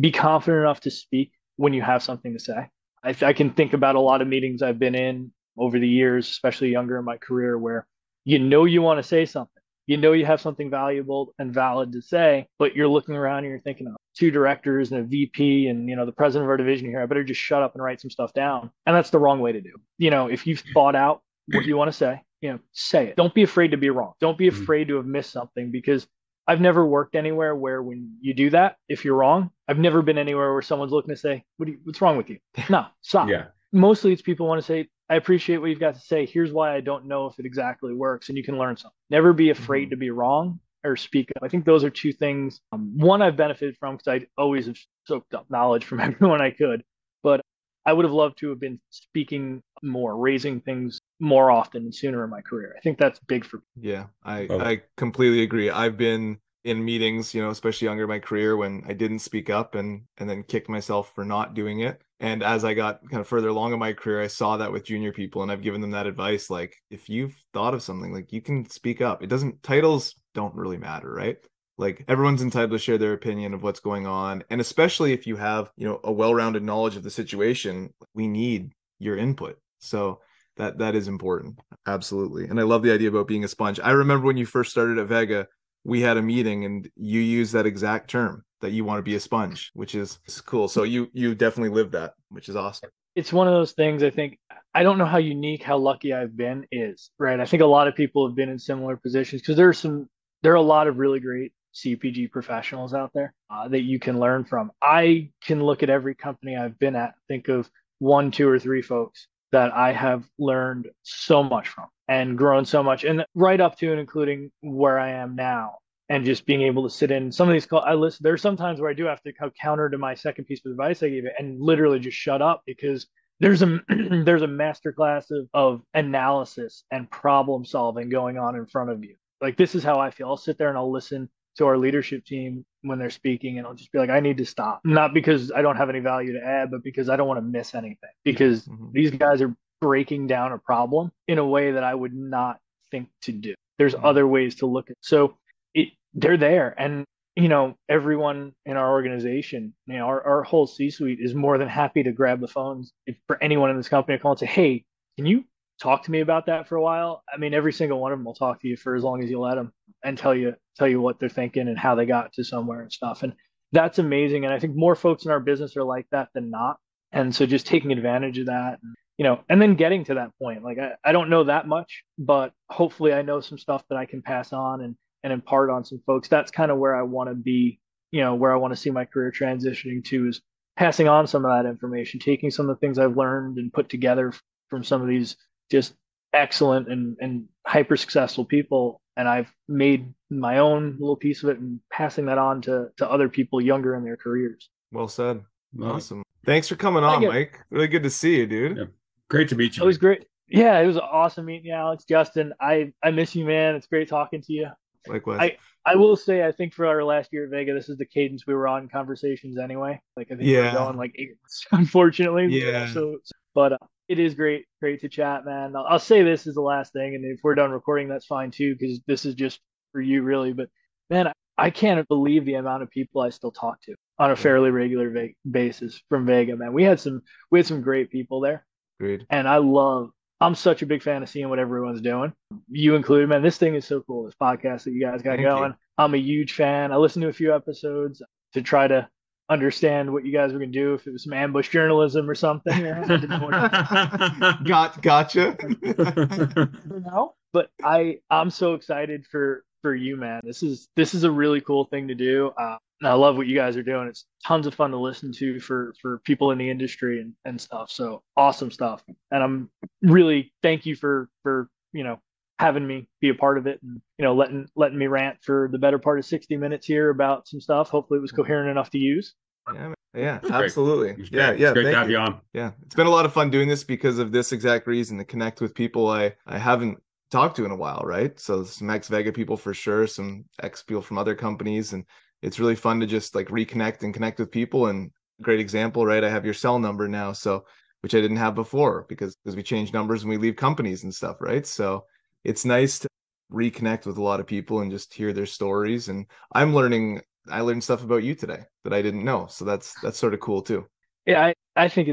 be confident enough to speak when you have something to say. I can think about a lot of meetings I've been in over the years, especially younger in my career, where you want to say something, you have something valuable and valid to say, but you're looking around and you're thinking, oh, two directors and a VP and the president of our division here, I better just shut up and write some stuff down. And that's the wrong way to do. If you've thought out what you want to say, say it. Don't be afraid to be wrong. Don't be afraid to have missed something, because I've never worked anywhere where when you do that, if you're wrong, I've never been anywhere where someone's looking to say, what's wrong with you? No, stop. Yeah. Mostly it's people want to say, I appreciate what you've got to say. Here's why I don't know if it exactly works, and you can learn something. Never be afraid to be wrong or speak up. I think those are two things. One I've benefited from because I always have soaked up knowledge from everyone I could, but I would have loved to have been speaking more, raising things more often and sooner in my career. I think that's big for me. Yeah, I completely agree. I've been in meetings, especially younger in my career, when I didn't speak up and then kicked myself for not doing it. And as I got kind of further along in my career, I saw that with junior people, and I've given them that advice. Like, if you've thought of something, like, you can speak up. Titles don't really matter, right? Like, everyone's entitled to share their opinion of what's going on. And especially if you have, a well-rounded knowledge of the situation, we need your input. So that is important. Absolutely. And I love the idea about being a sponge. I remember when you first started at Vega, we had a meeting and you used that exact term, that you want to be a sponge, which is cool. So you definitely live that, which is awesome. It's one of those things, I think, I don't know how unique, how lucky I've been is, right? I think a lot of people have been in similar positions, because there are a lot of really great CPG professionals out there that you can learn from. I can look at every company I've been at, think of 1, 2, or 3 folks that I have learned so much from and grown so much, and right up to and including where I am now. And just being able to sit in some of these calls, there's some times where I do have to go counter to my second piece of advice I gave it and literally just shut up, because there's a masterclass of analysis and problem solving going on in front of you. Like, this is how I feel. I'll sit there and I'll listen to our leadership team when they're speaking, and I'll just be like, I need to stop. Not because I don't have any value to add, but because I don't want to miss anything, because these guys are breaking down a problem in a way that I would not think to do. There's other ways to look at it. So they're there. And, everyone in our organization, our whole C-suite is more than happy to grab the phones for anyone in this company to call and say, hey, can you talk to me about that for a while? I mean, every single one of them will talk to you for as long as you let them and tell you what they're thinking and how they got to somewhere and stuff. And that's amazing. And I think more folks in our business are like that than not. And so just taking advantage of that, and then getting to that point. Like, I don't know that much, but hopefully I know some stuff that I can pass on and impart on some folks. That's kind of where I want to be, where I want to see my career transitioning to, is passing on some of that information, taking some of the things I've learned and put together from some of these just excellent and hyper successful people. And I've made my own little piece of it and passing that on to other people younger in their careers. Well said. Awesome. Thanks for coming on, Mike. Really good to see you, dude. Yeah. Great to meet you. It was great. Yeah, it was awesome meeting you, Alex. Justin, I miss you, man. It's great talking to you. Likewise. I will say, I think for our last year at Vega, this is the cadence we were on conversations anyway. Like, I think we were going like 8 months, unfortunately. Yeah. But it is great to chat, man. I'll say this is the last thing, and if we're done recording, that's fine too, because this is just for you really, but man, I can't believe the amount of people I still talk to on a fairly regular basis from Vega, man. We had some great people there. Agreed. And I'm such a big fan of seeing what everyone's doing. You included, man. This thing is so cool. This podcast that you guys got going. You. I'm a huge fan. I listened to a few episodes to try to understand what you guys were going to do, if it was some ambush journalism or something. Gotcha. No, but I'm so excited for you, man. This is a really cool thing to do. And I love what you guys are doing. It's tons of fun to listen to for people in the industry and stuff. So awesome stuff. And I'm really thank you for, you know, having me be a part of it and, you know, letting me rant for the better part of 60 minutes here about some stuff. Hopefully it was coherent enough to use. Yeah, absolutely. Yeah. Great to have you on. Yeah. It's been a lot of fun doing this because of this exact reason, to connect with people I haven't talked to in a while. Right. So some ex-Vega people for sure, some ex people from other companies, and it's really fun to just like reconnect and connect with people. And great example, right? I have your cell number now, so, which I didn't have before because we change numbers and we leave companies and stuff, right? So it's nice to reconnect with a lot of people and just hear their stories. And I learned stuff about you today that I didn't know. So that's sort of cool too. Yeah, I think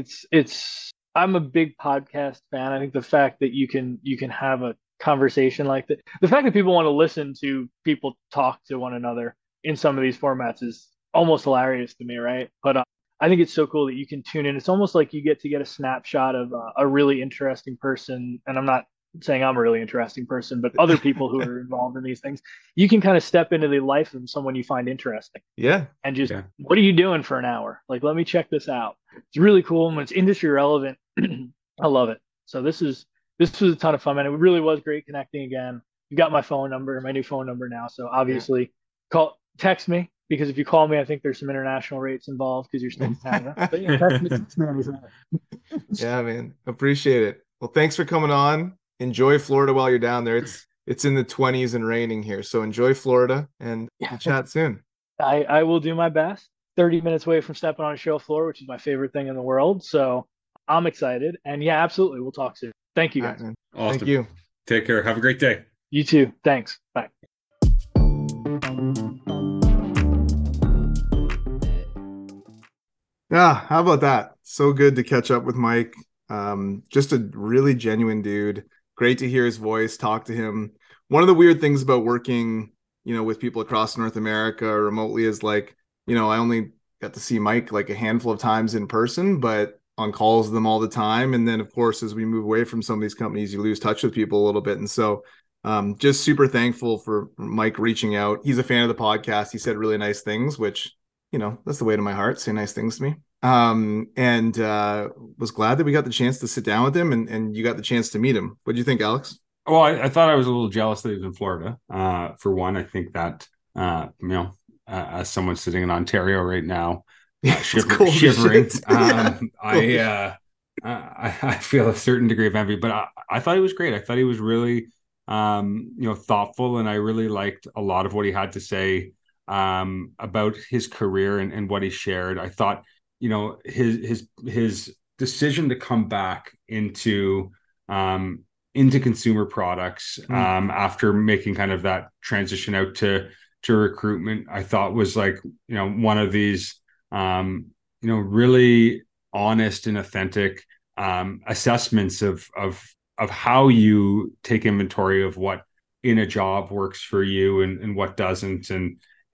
I'm a big podcast fan. I think the fact that you can have a conversation like that, the fact that people want to listen to people talk to one another in some of these formats is almost hilarious to me, right? But I think it's so cool that you can tune in. It's almost like you get a snapshot of a really interesting person. And I'm not saying I'm a really interesting person, but other people who are involved in these things, you can kind of step into the life of someone you find interesting. Yeah. And just, What are you doing for an hour? Like, let me check this out. It's really cool. And when it's industry relevant, I love it. So this was a ton of fun, man. It really was great connecting again. You got my new phone number now. So obviously text me, because if you call me, I think there's some international rates involved because you're still in Canada. But yeah, text me. Yeah, man. Appreciate it. Well, thanks for coming on. Enjoy Florida while you're down there. It's in the 20s and raining here. So enjoy Florida and we'll chat soon. I will do my best. 30 minutes away from stepping on a show floor, which is my favorite thing in the world. So I'm excited. And yeah, absolutely. We'll talk soon. Thank you guys. Right, awesome. Thank you. Take care. Have a great day. You too. Thanks. Bye. Yeah, how about that? So good to catch up with Mike. Just a really genuine dude. Great to hear his voice, talk to him. One of the weird things about working, you know, with people across North America remotely is like, you know, I only got to see Mike like a handful of times in person, but on calls with them all the time. And then, of course, as we move away from some of these companies, you lose touch with people a little bit. And so just super thankful for Mike reaching out. He's a fan of the podcast. He said really nice things, which, you know, that's the way to my heart. Say nice things to me. And was glad that we got the chance to sit down with him and you got the chance to meet him. What do you think, Alex? Well, I thought I was a little jealous that he was in Florida. For one, I think that, you know, as someone sitting in Ontario right now, shivering, I feel a certain degree of envy, but I thought he was great. I thought he was really, you know, thoughtful, and I really liked a lot of what he had to say about his career and what he shared. I thought, you know, his decision to come back into consumer products after making kind of that transition out to recruitment, I thought was like, you know, one of these, you know, really honest and authentic assessments of how you take inventory of what in a job works for you and what doesn't,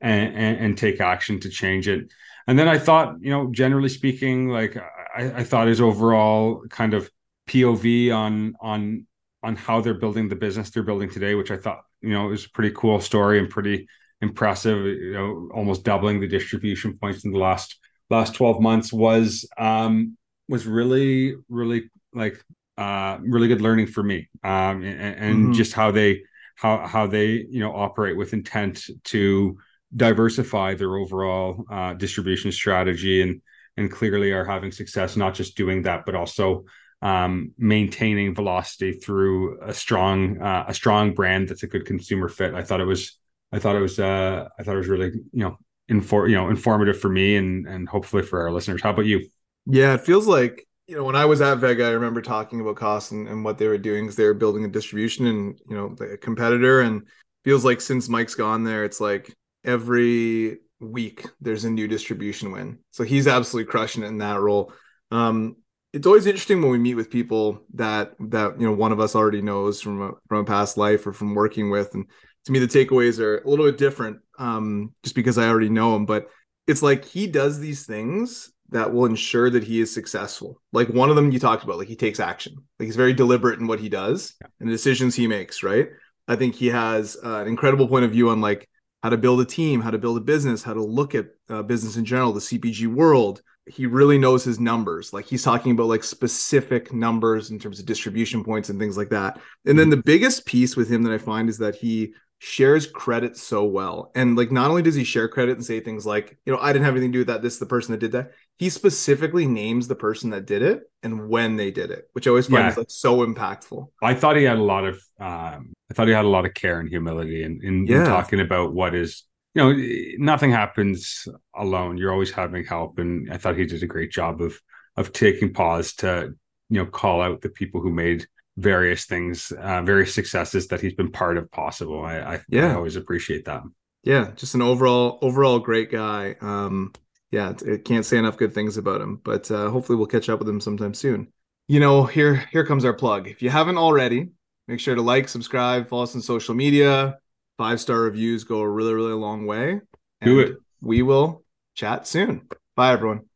and take action to change it. And then I thought, you know, generally speaking, like I thought his overall kind of POV on how they're building the business they're building today, which I thought, you know, is a pretty cool story and pretty impressive, you know, almost doubling the distribution points in the last 12 months was really, really like really good learning for me. And just how they, you know, operate with intent to diversify their overall distribution strategy, and clearly are having success not just doing that, but also maintaining velocity through a strong brand that's a good consumer fit. I thought it was really, you know, informative for me and hopefully for our listeners. How about you? Yeah, it feels like, you know, when I was at Vega, I remember talking about costs and what they were doing, because they were building a distribution and, you know, a competitor, and feels like since Mike's gone there, it's like every week there's a new distribution win. So he's absolutely crushing it in that role. It's always interesting when we meet with people that, you know, one of us already knows from a past life or from working with. And to me, the takeaways are a little bit different just because I already know him. But it's like he does these things that will ensure that he is successful. Like one of them you talked about, like he takes action. Like he's very deliberate in what he does and the decisions he makes, right? I think he has an incredible point of view on like how to build a team, how to build a business, how to look at business in general, the CPG world. He really knows his numbers. Like he's talking about like specific numbers in terms of distribution points and things like that. And then the biggest piece with him that I find is that he shares credit so well. And like, not only does he share credit and say things like, you know, I didn't have anything to do with that. This is the person that did that. He specifically names the person that did it and when they did it, which I always find is like so impactful. I thought he had a lot of, care and humility in talking about what is, you know, nothing happens alone. You're always having help. And I thought he did a great job of taking pause to, you know, call out the people who made various things, various successes that he's been part of possible. I always appreciate that. Yeah. Just an overall great guy. I can't say enough good things about him, but hopefully we'll catch up with him sometime soon. You know, here comes our plug. If you haven't already, make sure to like, subscribe, follow us on social media. 5-star reviews go a really, really long way. Do it. We will chat soon. Bye, everyone.